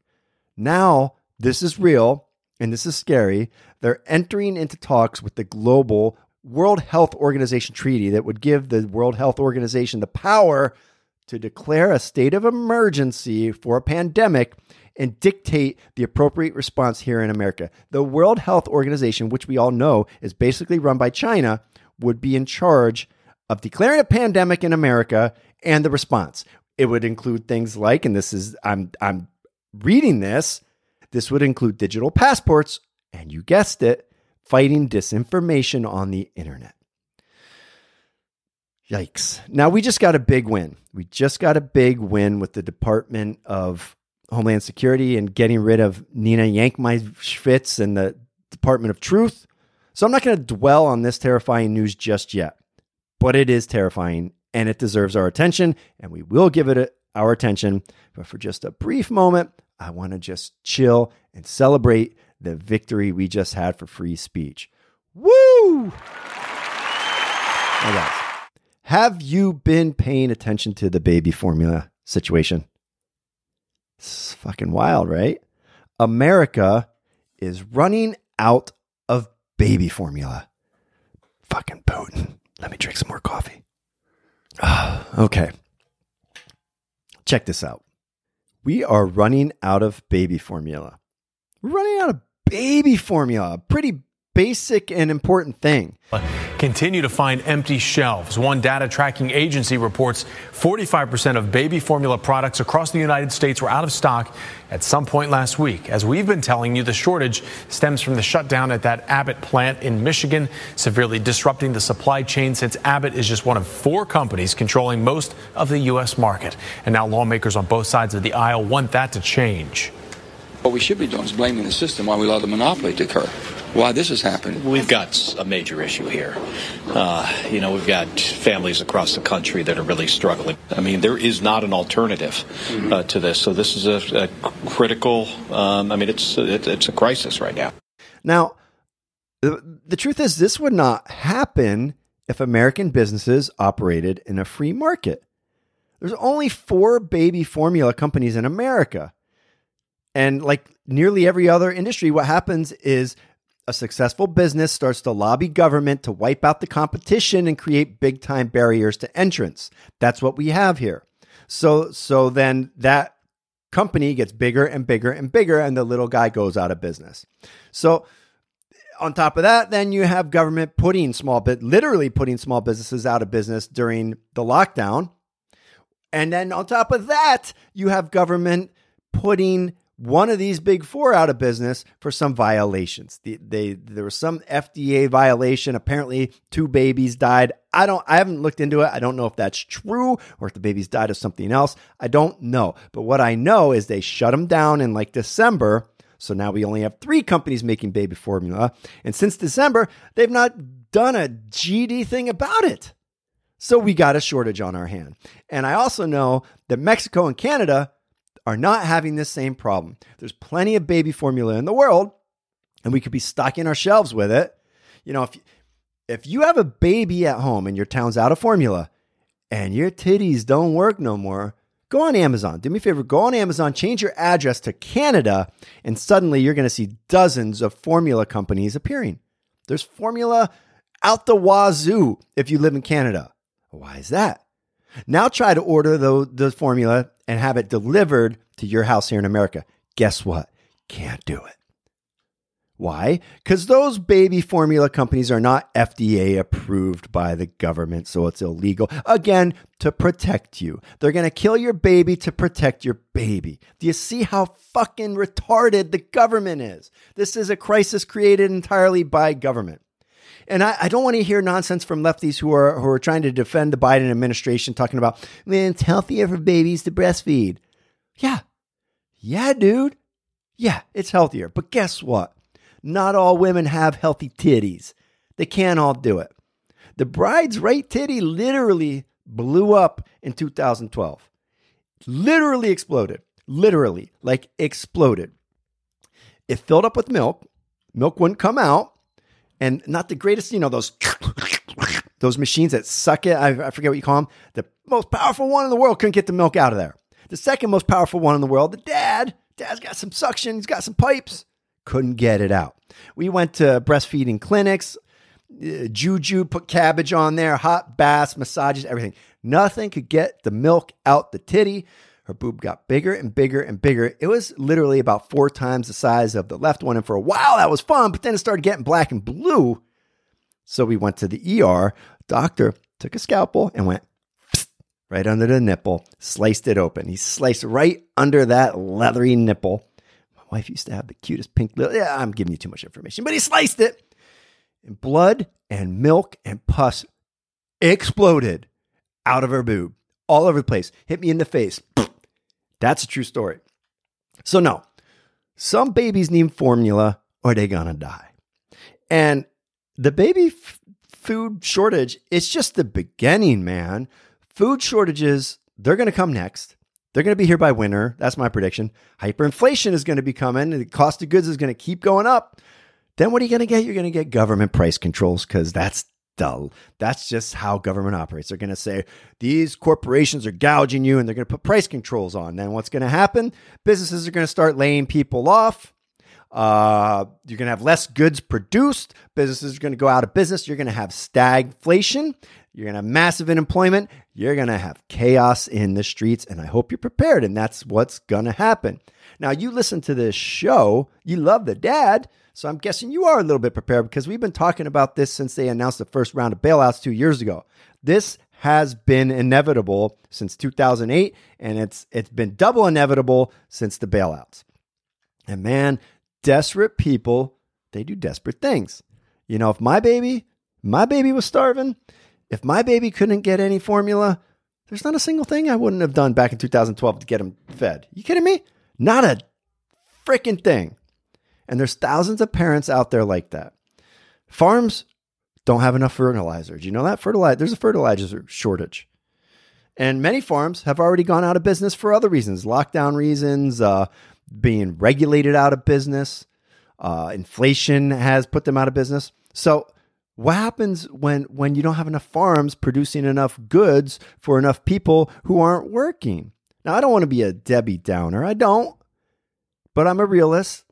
Now this is real and this is scary. They're entering into talks with the global World Health Organization treaty that would give the World Health Organization the power to declare a state of emergency for a pandemic and dictate the appropriate response here in America. The World Health Organization, which we all know is basically run by China, would be in charge of declaring a pandemic in America and the response. It would include things like, and this is, I'm reading this, this would include digital passports, and you guessed it, fighting disinformation on the internet. Yikes. Now, we just got a big win. We just got a big win with the Department of Homeland Security and getting rid of Nina Jankowicz and the Department of Truth. So I'm not going to dwell on this terrifying news just yet, but it is terrifying and it deserves our attention, and we will give it our attention. But for just a brief moment, I want to just chill and celebrate the victory we just had for free speech. Woo! Now guys, have you been paying attention to the baby formula situation? It's fucking wild, right? America is running out of baby formula. Fucking Putin. Let me drink some more coffee. Okay. Check this out. We are running out of baby formula. We're running out of baby formula. Pretty basic and important thing. Continue to find empty shelves. One data tracking agency reports 45% of baby formula products across the United States were out of stock at some point last week. As we've been telling you, the shortage stems from the shutdown at that Abbott plant in Michigan, severely disrupting the supply chain, since Abbott is just one of four companies controlling most of the U.S. market. And now lawmakers on both sides of the aisle want that to change. What we should be doing is blaming the system, why we allow the monopoly to occur, why this has happened. We've got a major issue here. We've got families across the country that are really struggling. I mean, there is not an alternative to this. So this is a critical, it's a crisis right now. Now, the truth is this would not happen if American businesses operated in a free market. There's only four baby formula companies in America. And like nearly every other industry, what happens is a successful business starts to lobby government to wipe out the competition and create big time barriers to entrance. That's what we have here. So then that company gets bigger and bigger and bigger, and the little guy goes out of business. So on top of that, then you have government literally putting small businesses out of business during the lockdown. And then on top of that, you have government putting one of these big four out of business for some violations. There was some FDA violation. Apparently, two babies died. I haven't looked into it. I don't know if that's true or if the babies died of something else. I don't know. But what I know is they shut them down in like December. So now we only have three companies making baby formula. And since December, they've not done a GD thing about it. So we got a shortage on our hand. And I also know that Mexico and Canada are not having this same problem. There's plenty of baby formula in the world, and we could be stocking our shelves with it. You know, if you have a baby at home and your town's out of formula and your titties don't work no more, go on Amazon. Do me a favor, go on Amazon, change your address to Canada, and suddenly you're going to see dozens of formula companies appearing. There's formula out the wazoo if you live in Canada. Why is that? Now try to order the formula and have it delivered to your house here in America. Guess what? Can't do it. Why? Because those baby formula companies are not FDA approved by the government, so it's illegal. Again, to protect you. They're going to kill your baby to protect your baby. Do you see how fucking retarded the government is? This is a crisis created entirely by government. And I don't want to hear nonsense from lefties who are trying to defend the Biden administration, talking about, man, it's healthier for babies to breastfeed. Yeah. Yeah, dude. Yeah, it's healthier. But guess what? Not all women have healthy titties. They can't all do it. The bride's right titty literally blew up in 2012. Literally exploded. Literally, like exploded. It filled up with milk. Milk wouldn't come out. And not the greatest, those machines that suck it. I forget what you call them. The most powerful one in the world couldn't get the milk out of there. The second most powerful one in the world, the dad. Dad's got some suction. He's got some pipes. Couldn't get it out. We went to breastfeeding clinics. Juju put cabbage on there. Hot baths, massages, everything. Nothing could get the milk out the titty. Her boob got bigger and bigger and bigger. It was literally about 4 times the size of the left one. And for a while, that was fun. But then it started getting black and blue. So we went to the ER. Doctor took a scalpel and went right under the nipple, sliced it open. He sliced right under that leathery nipple. My wife used to have the cutest pink little, yeah, I'm giving you too much information, but he sliced it. And blood and milk and pus exploded out of her boob, all over the place. Hit me in the face. That's a true story. So no, some babies need formula or they're gonna die. And the baby food shortage, it's just the beginning, man. Food shortages, they're going to come next. They're going to be here by winter. That's my prediction. Hyperinflation is going to be coming. The cost of goods is going to keep going up. Then what are you going to get? You're going to get government price controls because that's dull. That's just how government operates. They're going to say, these corporations are gouging you, and they're going to put price controls on. Then what's going to happen? Businesses are going to start laying people off. You're going to have less goods produced. Businesses are going to go out of business. You're going to have stagflation. You're going to have massive unemployment. You're going to have chaos in the streets. And I hope you're prepared. And that's what's going to happen. Now, you listen to this show. You love The Dad. So I'm guessing you are a little bit prepared because we've been talking about this since they announced the first round of bailouts 2 years ago. This has been inevitable since 2008. And it's been double inevitable since the bailouts. And man, desperate people, they do desperate things. You know, if my baby was starving, if my baby couldn't get any formula, there's not a single thing I wouldn't have done back in 2012 to get him fed. You kidding me? Not a freaking thing. And there's thousands of parents out there like that. Farms don't have enough fertilizer. Do you know that? There's a fertilizer shortage. And many farms have already gone out of business for other reasons, lockdown reasons, being regulated out of business. Inflation has put them out of business. So what happens when you don't have enough farms producing enough goods for enough people who aren't working? Now, I don't want to be a Debbie Downer. I don't. But I'm a realist.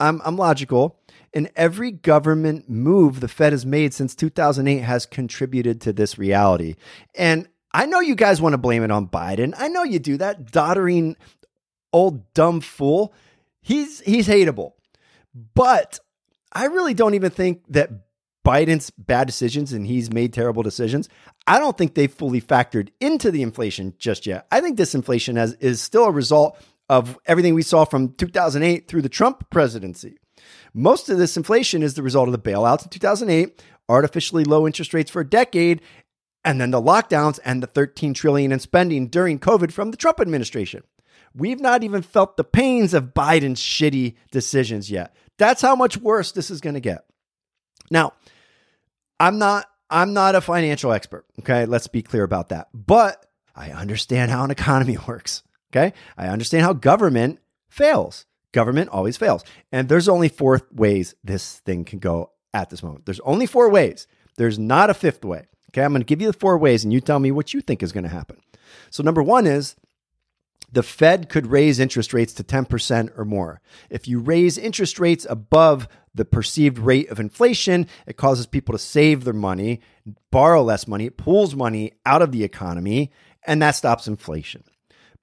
I'm logical. And every government move the Fed has made since 2008 has contributed to this reality. And I know you guys want to blame it on Biden. I know you do. That doddering old dumb fool, he's hateable. But I really don't even think that Biden's bad decisions, and he's made terrible decisions, I don't think they fully factored into the inflation just yet. I think this inflation is still a result of everything we saw from 2008 through the Trump presidency. Most of this inflation is the result of the bailouts in 2008, artificially low interest rates for a decade, and then the lockdowns and the $13 trillion in spending during COVID from the Trump administration. We've not even felt the pains of Biden's shitty decisions yet. That's how much worse this is going to get. Now, I'm not a financial expert, okay? Let's be clear about that. But I understand how an economy works, okay? I understand how government fails. Government always fails. And there's only four ways this thing can go at this moment. There's only four ways. There's not a fifth way, okay? I'm going to give you the four ways and you tell me what you think is going to happen. So number one is, the Fed could raise interest rates to 10% or more. If you raise interest rates above the perceived rate of inflation, it causes people to save their money, borrow less money, it pulls money out of the economy, and that stops inflation.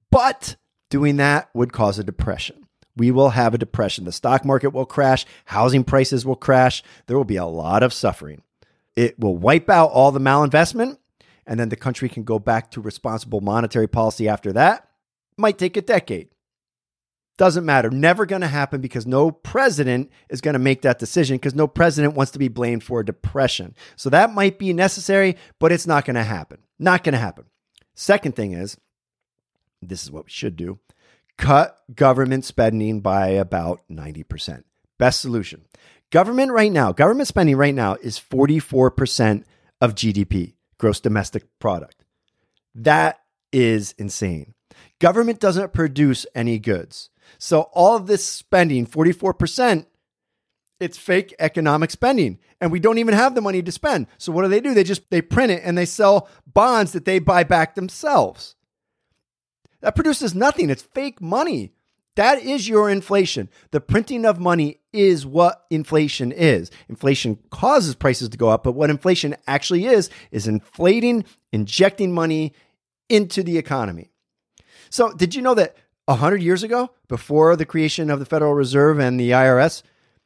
But doing that would cause a depression. We will have a depression. The stock market will crash. Housing prices will crash. There will be a lot of suffering. It will wipe out all the malinvestment, and then the country can go back to responsible monetary policy after that. Might take a decade. Doesn't matter. Never going to happen because no president is going to make that decision because no president wants to be blamed for a depression. So that might be necessary, but it's not going to happen. Not going to happen. Second thing is, this is what we should do. Cut government spending by about 90%. Best solution. Government spending right now is 44% of GDP, gross domestic product. That is insane. Government doesn't produce any goods. So all of this spending, 44%, it's fake economic spending. And we don't even have the money to spend. So what do? They print it and they sell bonds that they buy back themselves. That produces nothing. It's fake money. That is your inflation. The printing of money is what inflation is. Inflation causes prices to go up, but what inflation actually is inflating, injecting money into the economy. So did you know that 100 years ago, before the creation of the Federal Reserve and the IRS,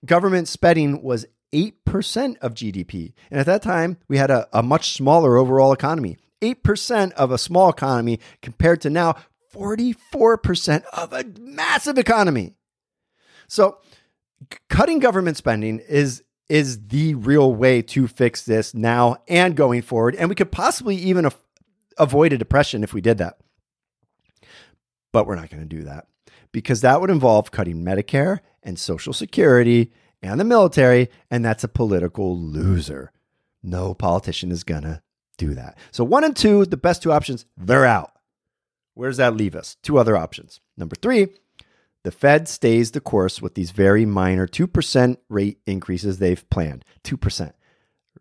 government spending was 8% of GDP. And at that time, we had a much smaller overall economy. 8% of a small economy compared to now 44% of a massive economy. So cutting government spending is the real way to fix this now and going forward. And we could possibly even avoid a depression if we did that. But we're not going to do that because that would involve cutting Medicare and Social Security and the military. And that's a political loser. No politician is going to do that. So 1 and 2, the best two options, they're out. Where does that leave us? Two other options. Number 3, the Fed stays the course with these very minor 2% rate increases they've planned. 2%.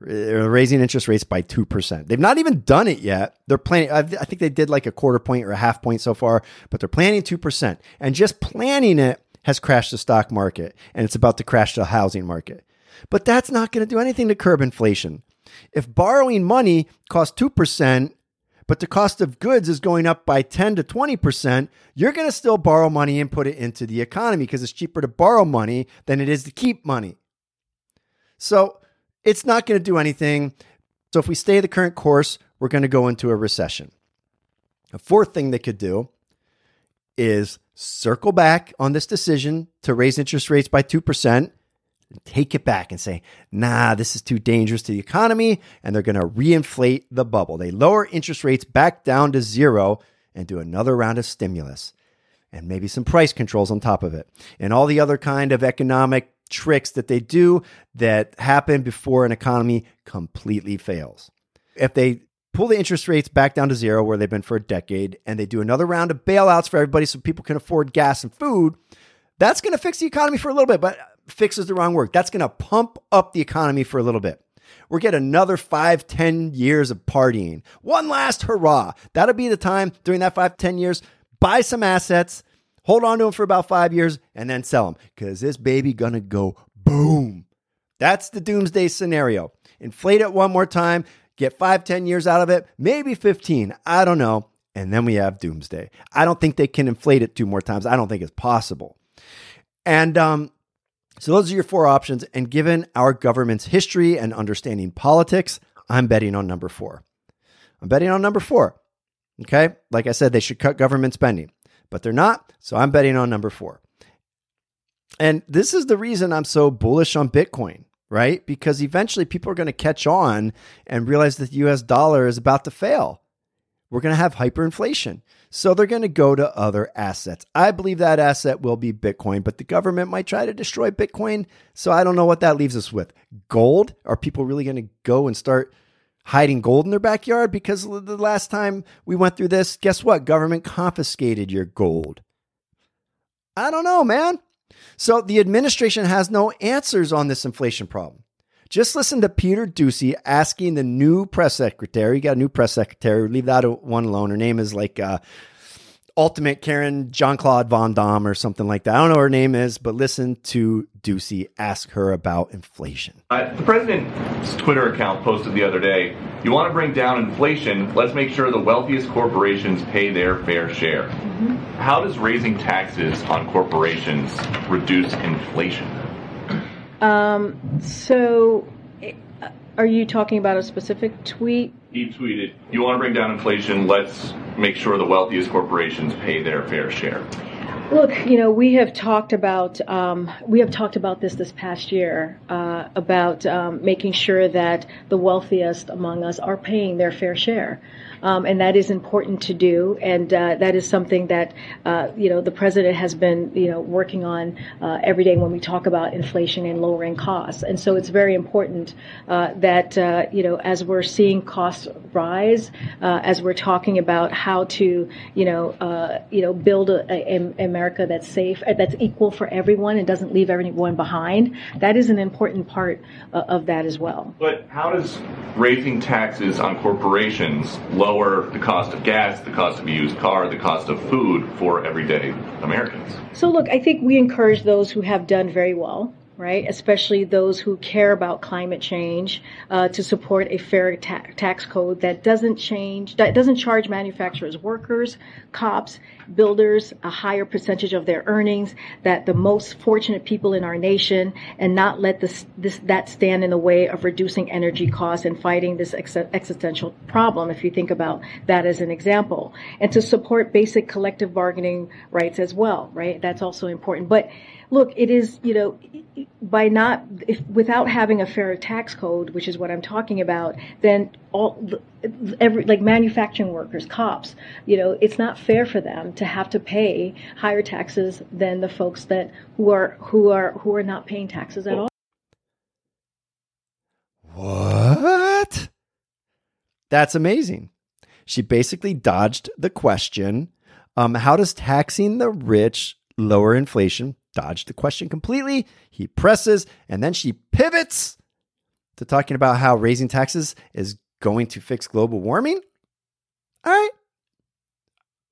They're raising interest rates by 2%. They've not even done it yet. They're planning, I think they did like a 0.25 point or a 0.5 point so far, but they're planning 2%. And just planning it has crashed the stock market, and it's about to crash the housing market. But that's not going to do anything to curb inflation. If borrowing money costs 2%, but the cost of goods is going up by 10 to 20%, you're going to still borrow money and put it into the economy because it's cheaper to borrow money than it is to keep money. So it's not going to do anything. So if we stay the current course, we're going to go into a recession. A 4th thing they could do is circle back on this decision to raise interest rates by 2%. Take it back and say, nah, this is too dangerous to the economy. And they're going to reinflate the bubble. They lower interest rates back down to 0 and do another round of stimulus and maybe some price controls on top of it. And all the other kind of economic tricks that they do that happen before an economy completely fails. If they pull the interest rates back down to 0 where they've been for a decade and they do another round of bailouts for everybody so people can afford gas and food, that's going to fix the economy for a little bit, but fixes the wrong word. That's going to pump up the economy for a little bit. We'll get another 5-10 years of partying. One last hurrah. That'll be the time during that 5-10 years, buy some assets, hold on to them for about 5 years, and then sell them because this baby going to go boom. That's the doomsday scenario. Inflate it one more time, get 5-10 years out of it, maybe 15. I don't know. And then we have doomsday. I don't think they can inflate it 2 more times. I don't think it's possible. And, so those are your 4 options. And given our government's history and understanding politics, I'm betting on number 4. I'm betting on number 4. Okay. Like I said, they should cut government spending, but they're not. So I'm betting on number 4. And this is the reason I'm so bullish on Bitcoin, right? Because eventually people are going to catch on and realize that the US dollar is about to fail. We're going to have hyperinflation. So they're going to go to other assets. I believe that asset will be Bitcoin, but the government might try to destroy Bitcoin. So I don't know what that leaves us with. Gold? Are people really going to go and start hiding gold in their backyard? Because the last time we went through this, guess what? Government confiscated your gold. I don't know, man. So the administration has no answers on this inflation problem. Just listen to Peter Ducey asking the new press secretary. You got a new press secretary. Leave that one alone. Her name is like Ultimate Karen Jean-Claude Van Damme or something like that. I don't know what her name is, but listen to Ducey ask her about inflation. The president's Twitter account posted the other day, you want to bring down inflation, let's make sure the wealthiest corporations pay their fair share. Mm-hmm. How does raising taxes on corporations reduce inflation? So are you talking about a specific tweet? He tweeted, you want to bring down inflation, let's make sure the wealthiest corporations pay their fair share. Look, you know, we have talked about this past year, about making sure that the wealthiest among us are paying their fair share. And that is important to do. And that is something that, you know, the president has been, you know, working on every day when we talk about inflation and lowering costs. And so it's very important that, you know, as we're seeing costs rise, as we're talking about how to, you know, build a America that's safe, that's equal for everyone and doesn't leave everyone behind. That is an important part of that as well. But how does raising taxes on corporations lower the cost of gas, the cost of a used car, the cost of food for everyday Americans? So look, I think we encourage those who have done very well right, especially those who care about climate change, to support a fair tax code that doesn't charge manufacturers, workers, cops, builders a higher percentage of their earnings than the most fortunate people in our nation, and not let that stand in the way of reducing energy costs and fighting this existential problem, if you think about that as an example. And to support basic collective bargaining rights as well, right? That's also important. But look, it is, you know, without having a fair tax code, which is what I'm talking about, then like manufacturing workers, cops, you know, it's not fair for them to have to pay higher taxes than the folks that who are not paying taxes at all. What? That's amazing. She basically dodged the question. How does taxing the rich lower inflation? Dodged the question completely. He presses, and then she pivots to talking about how raising taxes is going to fix global warming. All right.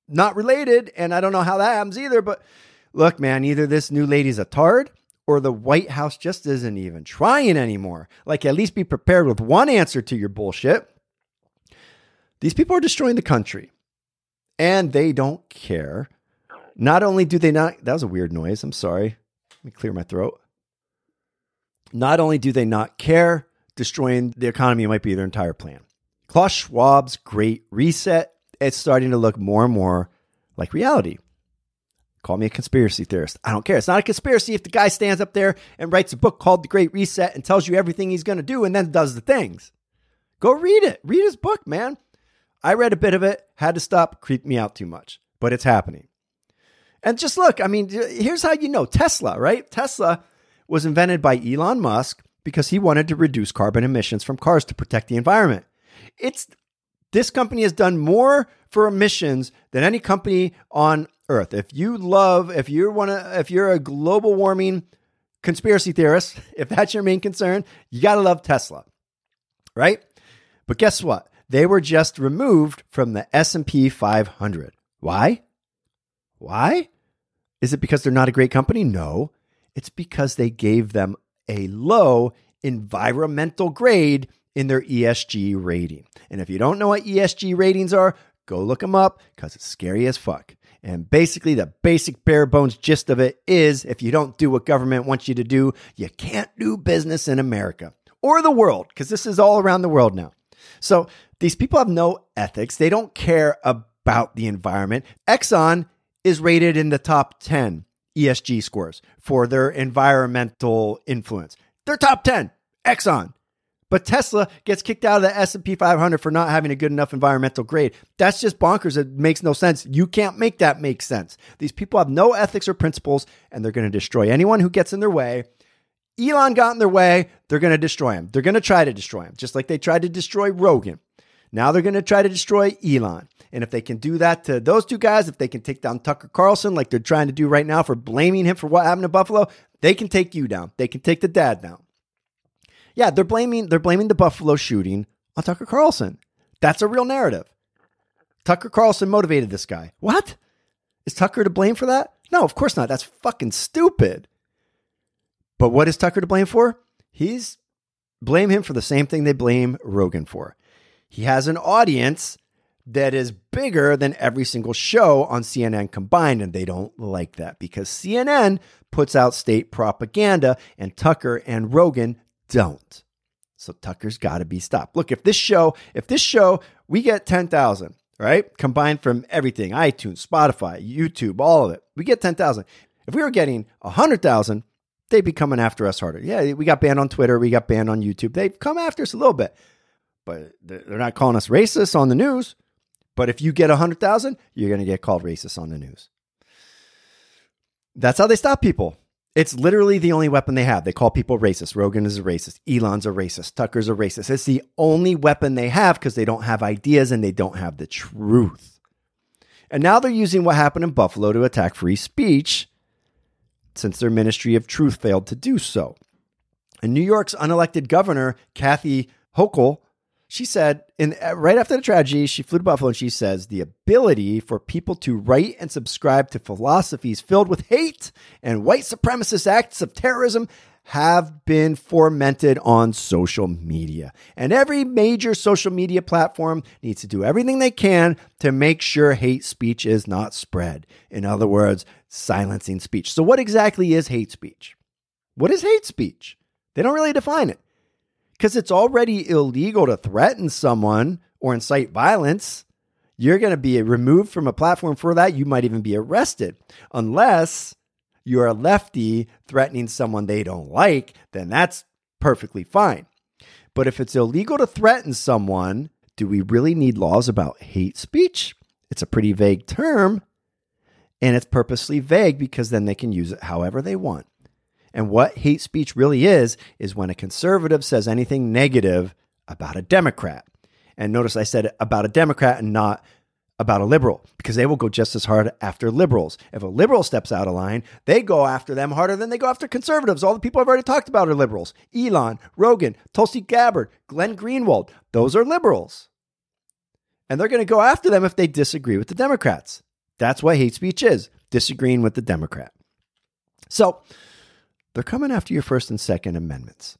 Not related, and I don't know how that happens either, but look, man, either this new lady's a tard or the White House just isn't even trying anymore. Like, at least be prepared with one answer to your bullshit. These people are destroying the country, and they don't care. Not only do they not, that was a weird noise. I'm sorry. Let me clear my throat. Not only do they not care, destroying the economy might be their entire plan. Klaus Schwab's Great Reset, it's starting to look more and more like reality. Call me a conspiracy theorist. I don't care. It's not a conspiracy if the guy stands up there and writes a book called The Great Reset and tells you everything he's going to do and then does the things. Go read it. Read his book, man. I read a bit of it, had to stop, creeped me out too much, but it's happening. And just look, I mean, here's how you know. Tesla, right? Tesla was invented by Elon Musk because he wanted to reduce carbon emissions from cars to protect the environment. This company has done more for emissions than any company on Earth. If you're a global warming conspiracy theorist, if that's your main concern, you got to love Tesla, right? But guess what? They were just removed from the S&P 500. Why? Why? Is it because they're not a great company? No, it's because they gave them a low environmental grade in their ESG rating. And if you don't know what ESG ratings are, go look them up because it's scary as fuck. And basically the basic bare bones gist of it is if you don't do what government wants you to do, you can't do business in America or the world, because this is all around the world now. So these people have no ethics. They don't care about the environment. Exxon is rated in the top 10 ESG scores for their environmental influence. They're top 10, Exxon. But Tesla gets kicked out of the S&P 500 for not having a good enough environmental grade. That's just bonkers. It makes no sense. You can't make that make sense. These people have no ethics or principles, and they're going to destroy anyone who gets in their way. Elon got in their way. They're going to destroy him. They're going to try to destroy him, just like they tried to destroy Rogan. Now they're going to try to destroy Elon. And if they can do that to those two guys, if they can take down Tucker Carlson like they're trying to do right now for blaming him for what happened to Buffalo, they can take you down. They can take the dad down. Yeah, they're blaming the Buffalo shooting on Tucker Carlson. That's a real narrative. Tucker Carlson motivated this guy. What? Is Tucker to blame for that? No, of course not. That's fucking stupid. But what is Tucker to blame for? He's blame him for the same thing they blame Rogan for. He has an audience that is bigger than every single show on CNN combined, and they don't like that because CNN puts out state propaganda and Tucker and Rogan don't. So Tucker's got to be stopped. Look, if this show, we get 10,000, right? Combined from everything, iTunes, Spotify, YouTube, all of it. We get 10,000. If we were getting 100,000, they'd be coming after us harder. Yeah, we got banned on Twitter. We got banned on YouTube. They've come after us a little bit. But they're not calling us racist on the news. But if you get 100,000, you're going to get called racist on the news. That's how they stop people. It's literally the only weapon they have. They call people racist. Rogan is a racist. Elon's a racist. Tucker's a racist. It's the only weapon they have because they don't have ideas and they don't have the truth. And now they're using what happened in Buffalo to attack free speech since their Ministry of Truth failed to do so. And New York's unelected governor, Kathy Hochul, She said, right after the tragedy, she flew to Buffalo and she says, the ability for people to write and subscribe to philosophies filled with hate and white supremacist acts of terrorism have been fomented on social media. And every major social media platform needs to do everything they can to make sure hate speech is not spread. In other words, silencing speech. So what exactly is hate speech? What is hate speech? They don't really define it. Because it's already illegal to threaten someone or incite violence. You're going to be removed from a platform for that. You might even be arrested. Unless you're a lefty threatening someone they don't like, then that's perfectly fine. But if it's illegal to threaten someone, do we really need laws about hate speech? It's a pretty vague term, and it's purposely vague because then they can use it however they want. And what hate speech really is when a conservative says anything negative about a Democrat. And notice I said about a Democrat and not about a liberal, because they will go just as hard after liberals. If a liberal steps out of line, they go after them harder than they go after conservatives. All the people I've already talked about are liberals. Elon, Rogan, Tulsi Gabbard, Glenn Greenwald, those are liberals. And they're going to go after them if they disagree with the Democrats. That's what hate speech is, disagreeing with the Democrat. So they're coming after your First and Second Amendments.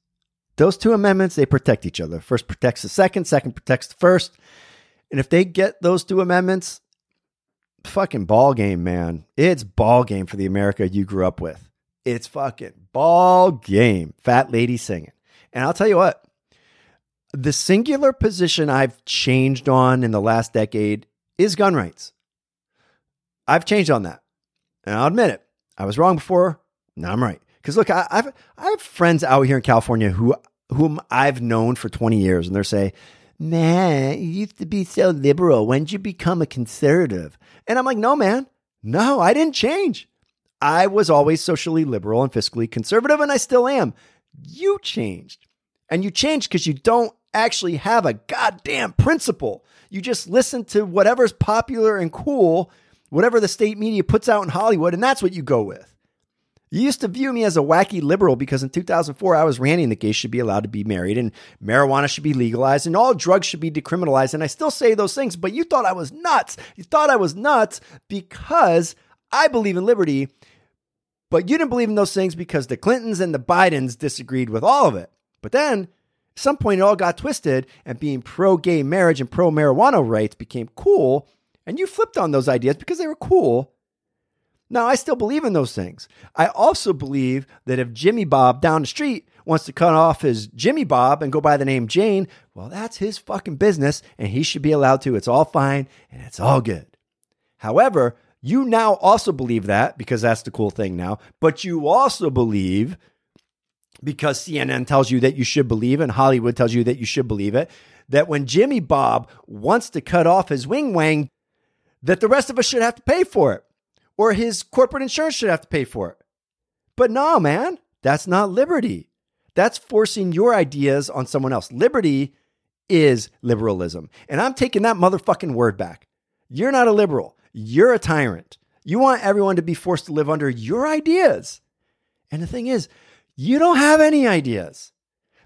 Those two amendments, they protect each other. First protects the second, second protects the first. And if they get those two amendments, fucking ball game, man. It's ball game for the America you grew up with. It's fucking ball game. Fat lady singing. And I'll tell you what, the singular position I've changed on in the last decade is gun rights. I've changed on that. And I'll admit it. I was wrong before. Now I'm right. Because look, I have friends out here in California whom I've known for 20 years, and they're saying, man, you used to be so liberal. When'd you become a conservative? And I'm like, no, man. No, I didn't change. I was always socially liberal and fiscally conservative, and I still am. You changed. And you changed because you don't actually have a goddamn principle. You just listen to whatever's popular and cool, whatever the state media puts out in Hollywood, and that's what you go with. You used to view me as a wacky liberal because in 2004, I was ranting that gays should be allowed to be married and marijuana should be legalized and all drugs should be decriminalized. And I still say those things, but you thought I was nuts. You thought I was nuts because I believe in liberty, but you didn't believe in those things because the Clintons and the Bidens disagreed with all of it. But then at some point, it all got twisted and being pro-gay marriage and pro-marijuana rights became cool. And you flipped on those ideas because they were cool. Now, I still believe in those things. I also believe that if Jimmy Bob down the street wants to cut off his Jimmy Bob and go by the name Jane, well, that's his fucking business and he should be allowed to. It's all fine and it's all good. However, you now also believe that because that's the cool thing now, but you also believe because CNN tells you that you should believe and Hollywood tells you that you should believe it, that when Jimmy Bob wants to cut off his wing wang, that the rest of us should have to pay for it. Or his corporate insurance should have to pay for it. But no, man, that's not liberty. That's forcing your ideas on someone else. Liberty is liberalism. And I'm taking that motherfucking word back. You're not a liberal. You're a tyrant. You want everyone to be forced to live under your ideas. And the thing is, you don't have any ideas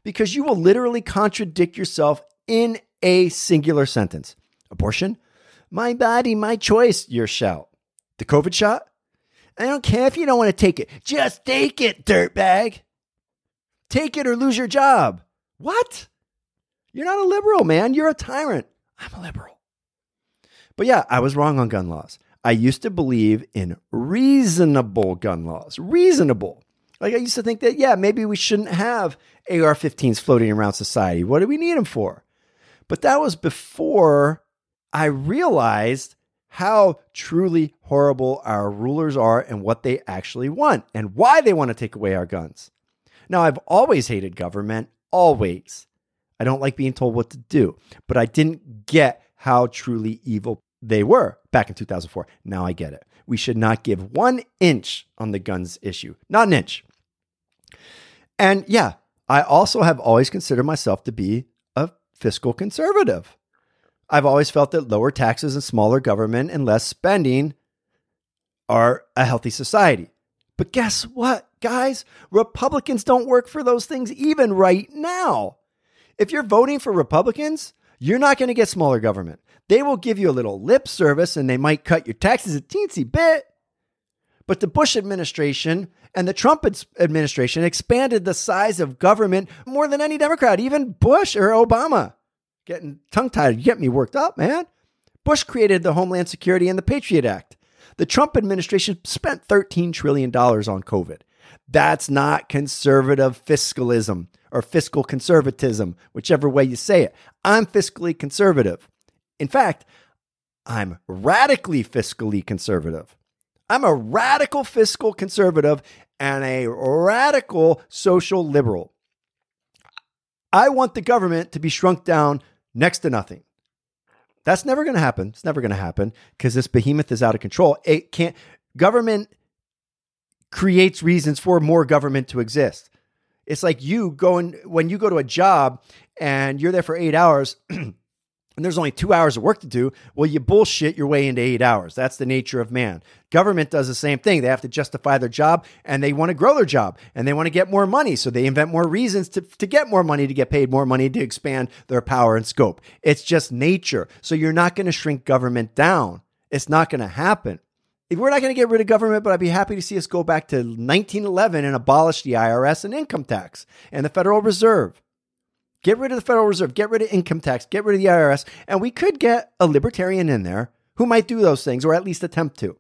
because you will literally contradict yourself in a singular sentence. Abortion, my body, my choice, your shout. The COVID shot? I don't care if you don't want to take it. Just take it, dirtbag. Take it or lose your job. What? You're not a liberal, man. You're a tyrant. I'm a liberal. But yeah, I was wrong on gun laws. I used to believe in reasonable gun laws. Reasonable. Like I used to think that, yeah, maybe we shouldn't have AR-15s floating around society. What do we need them for? But that was before I realized how truly horrible our rulers are and what they actually want and why they want to take away our guns. Now, I've always hated government, always. I don't like being told what to do, but I didn't get how truly evil they were back in 2004. Now I get it. We should not give 1 inch on the guns issue, not an inch. And yeah, I also have always considered myself to be a fiscal conservative. I've always felt that lower taxes and smaller government and less spending are a healthy society. But guess what, guys? Republicans don't work for those things even right now. If you're voting for Republicans, you're not going to get smaller government. They will give you a little lip service and they might cut your taxes a teensy bit. But the Bush administration and the Trump administration expanded the size of government more than any Democrat, even Bush or Obama. Getting tongue-tied, you get me worked up, man. Bush created the Homeland Security and the Patriot Act. The Trump administration spent $13 trillion on COVID. That's not conservative fiscalism or fiscal conservatism, whichever way you say it. I'm fiscally conservative. In fact, I'm radically fiscally conservative. I'm a radical fiscal conservative and a radical social liberal. I want the government to be shrunk down next to nothing. That's never going to happen. It's never going to happen because this behemoth is out of control. It can't. Government creates reasons for more government to exist. It's like you going when you go to a job and you're there for 8 hours and there's only 2 hours of work to do. Well, you bullshit your way into 8 hours. That's the nature of man. Government does the same thing. They have to justify their job and they want to grow their job and they want to get more money. So they invent more reasons to get more money, to get paid more money, to expand their power and scope. It's just nature. So you're not going to shrink government down. It's not going to happen. If we're not going to get rid of government, but I'd be happy to see us go back to 1911 and abolish the IRS and income tax and the Federal Reserve. Get rid of the Federal Reserve, get rid of income tax, get rid of the IRS, and we could get a libertarian in there who might do those things or at least attempt to.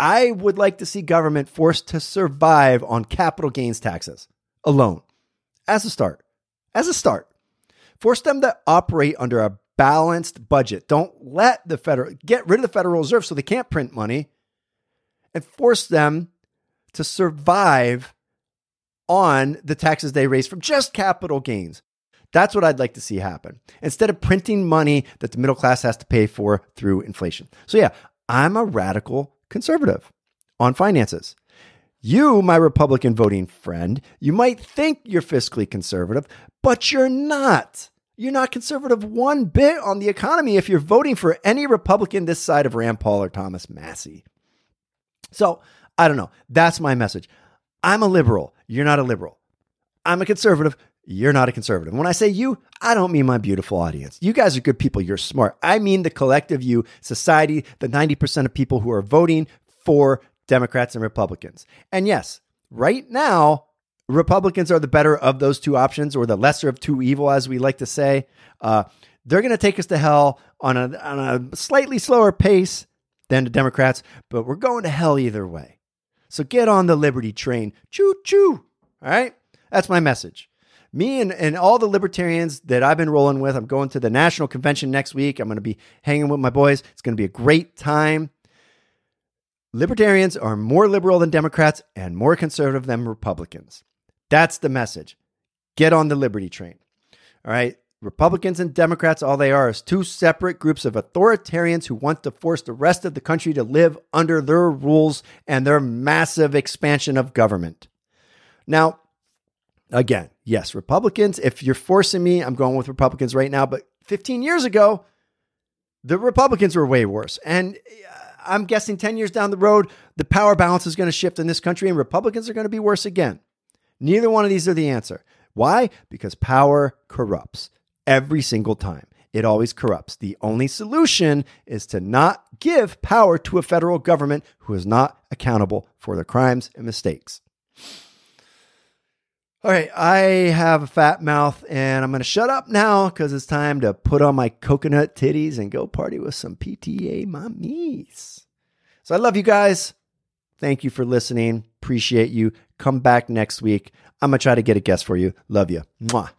I would like to see government forced to survive on capital gains taxes alone as a start. Force them to operate under a balanced budget. Don't let the federal get rid of the Federal Reserve so they can't print money. And force them to survive on the taxes they raise from just capital gains. That's what I'd like to see happen. Instead of printing money that the middle class has to pay for through inflation. So yeah, I'm a radical conservative on finances. You, my Republican voting friend, you might think you're fiscally conservative, but you're not. You're not conservative one bit on the economy if you're voting for any Republican this side of Rand Paul or Thomas Massey. So I don't know. That's my message. I'm a liberal. You're not a liberal. I'm a conservative. You're not a conservative. When I say you, I don't mean my beautiful audience. You guys are good people. You're smart. I mean the collective you, society, the 90% of people who are voting for Democrats and Republicans. And yes, right now, Republicans are the better of those two options or the lesser of two evil, as we like to say. They're going to take us to hell on a slightly slower pace than the Democrats, but we're going to hell either way. So get on the liberty train. Choo choo. All right. That's my message. Me and all the libertarians that I've been rolling with, I'm going to the national convention next week. I'm going to be hanging with my boys. It's going to be a great time. Libertarians are more liberal than Democrats and more conservative than Republicans. That's the message. Get on the liberty train. All right. Republicans and Democrats, all they are is two separate groups of authoritarians who want to force the rest of the country to live under their rules and their massive expansion of government. Now, again, yes, Republicans, if you're forcing me, I'm going with Republicans right now, but 15 years ago, the Republicans were way worse. And I'm guessing 10 years down the road, the power balance is going to shift in this country and Republicans are going to be worse again. Neither one of these are the answer. Why? Because power corrupts every single time. It always corrupts. The only solution is to not give power to a federal government who is not accountable for their crimes and mistakes. All right, I have a fat mouth and I'm going to shut up now because it's time to put on my coconut titties and go party with some PTA mommies. So I love you guys. Thank you for listening. Appreciate you. Come back next week. I'm going to try to get a guest for you. Love you. Mwah.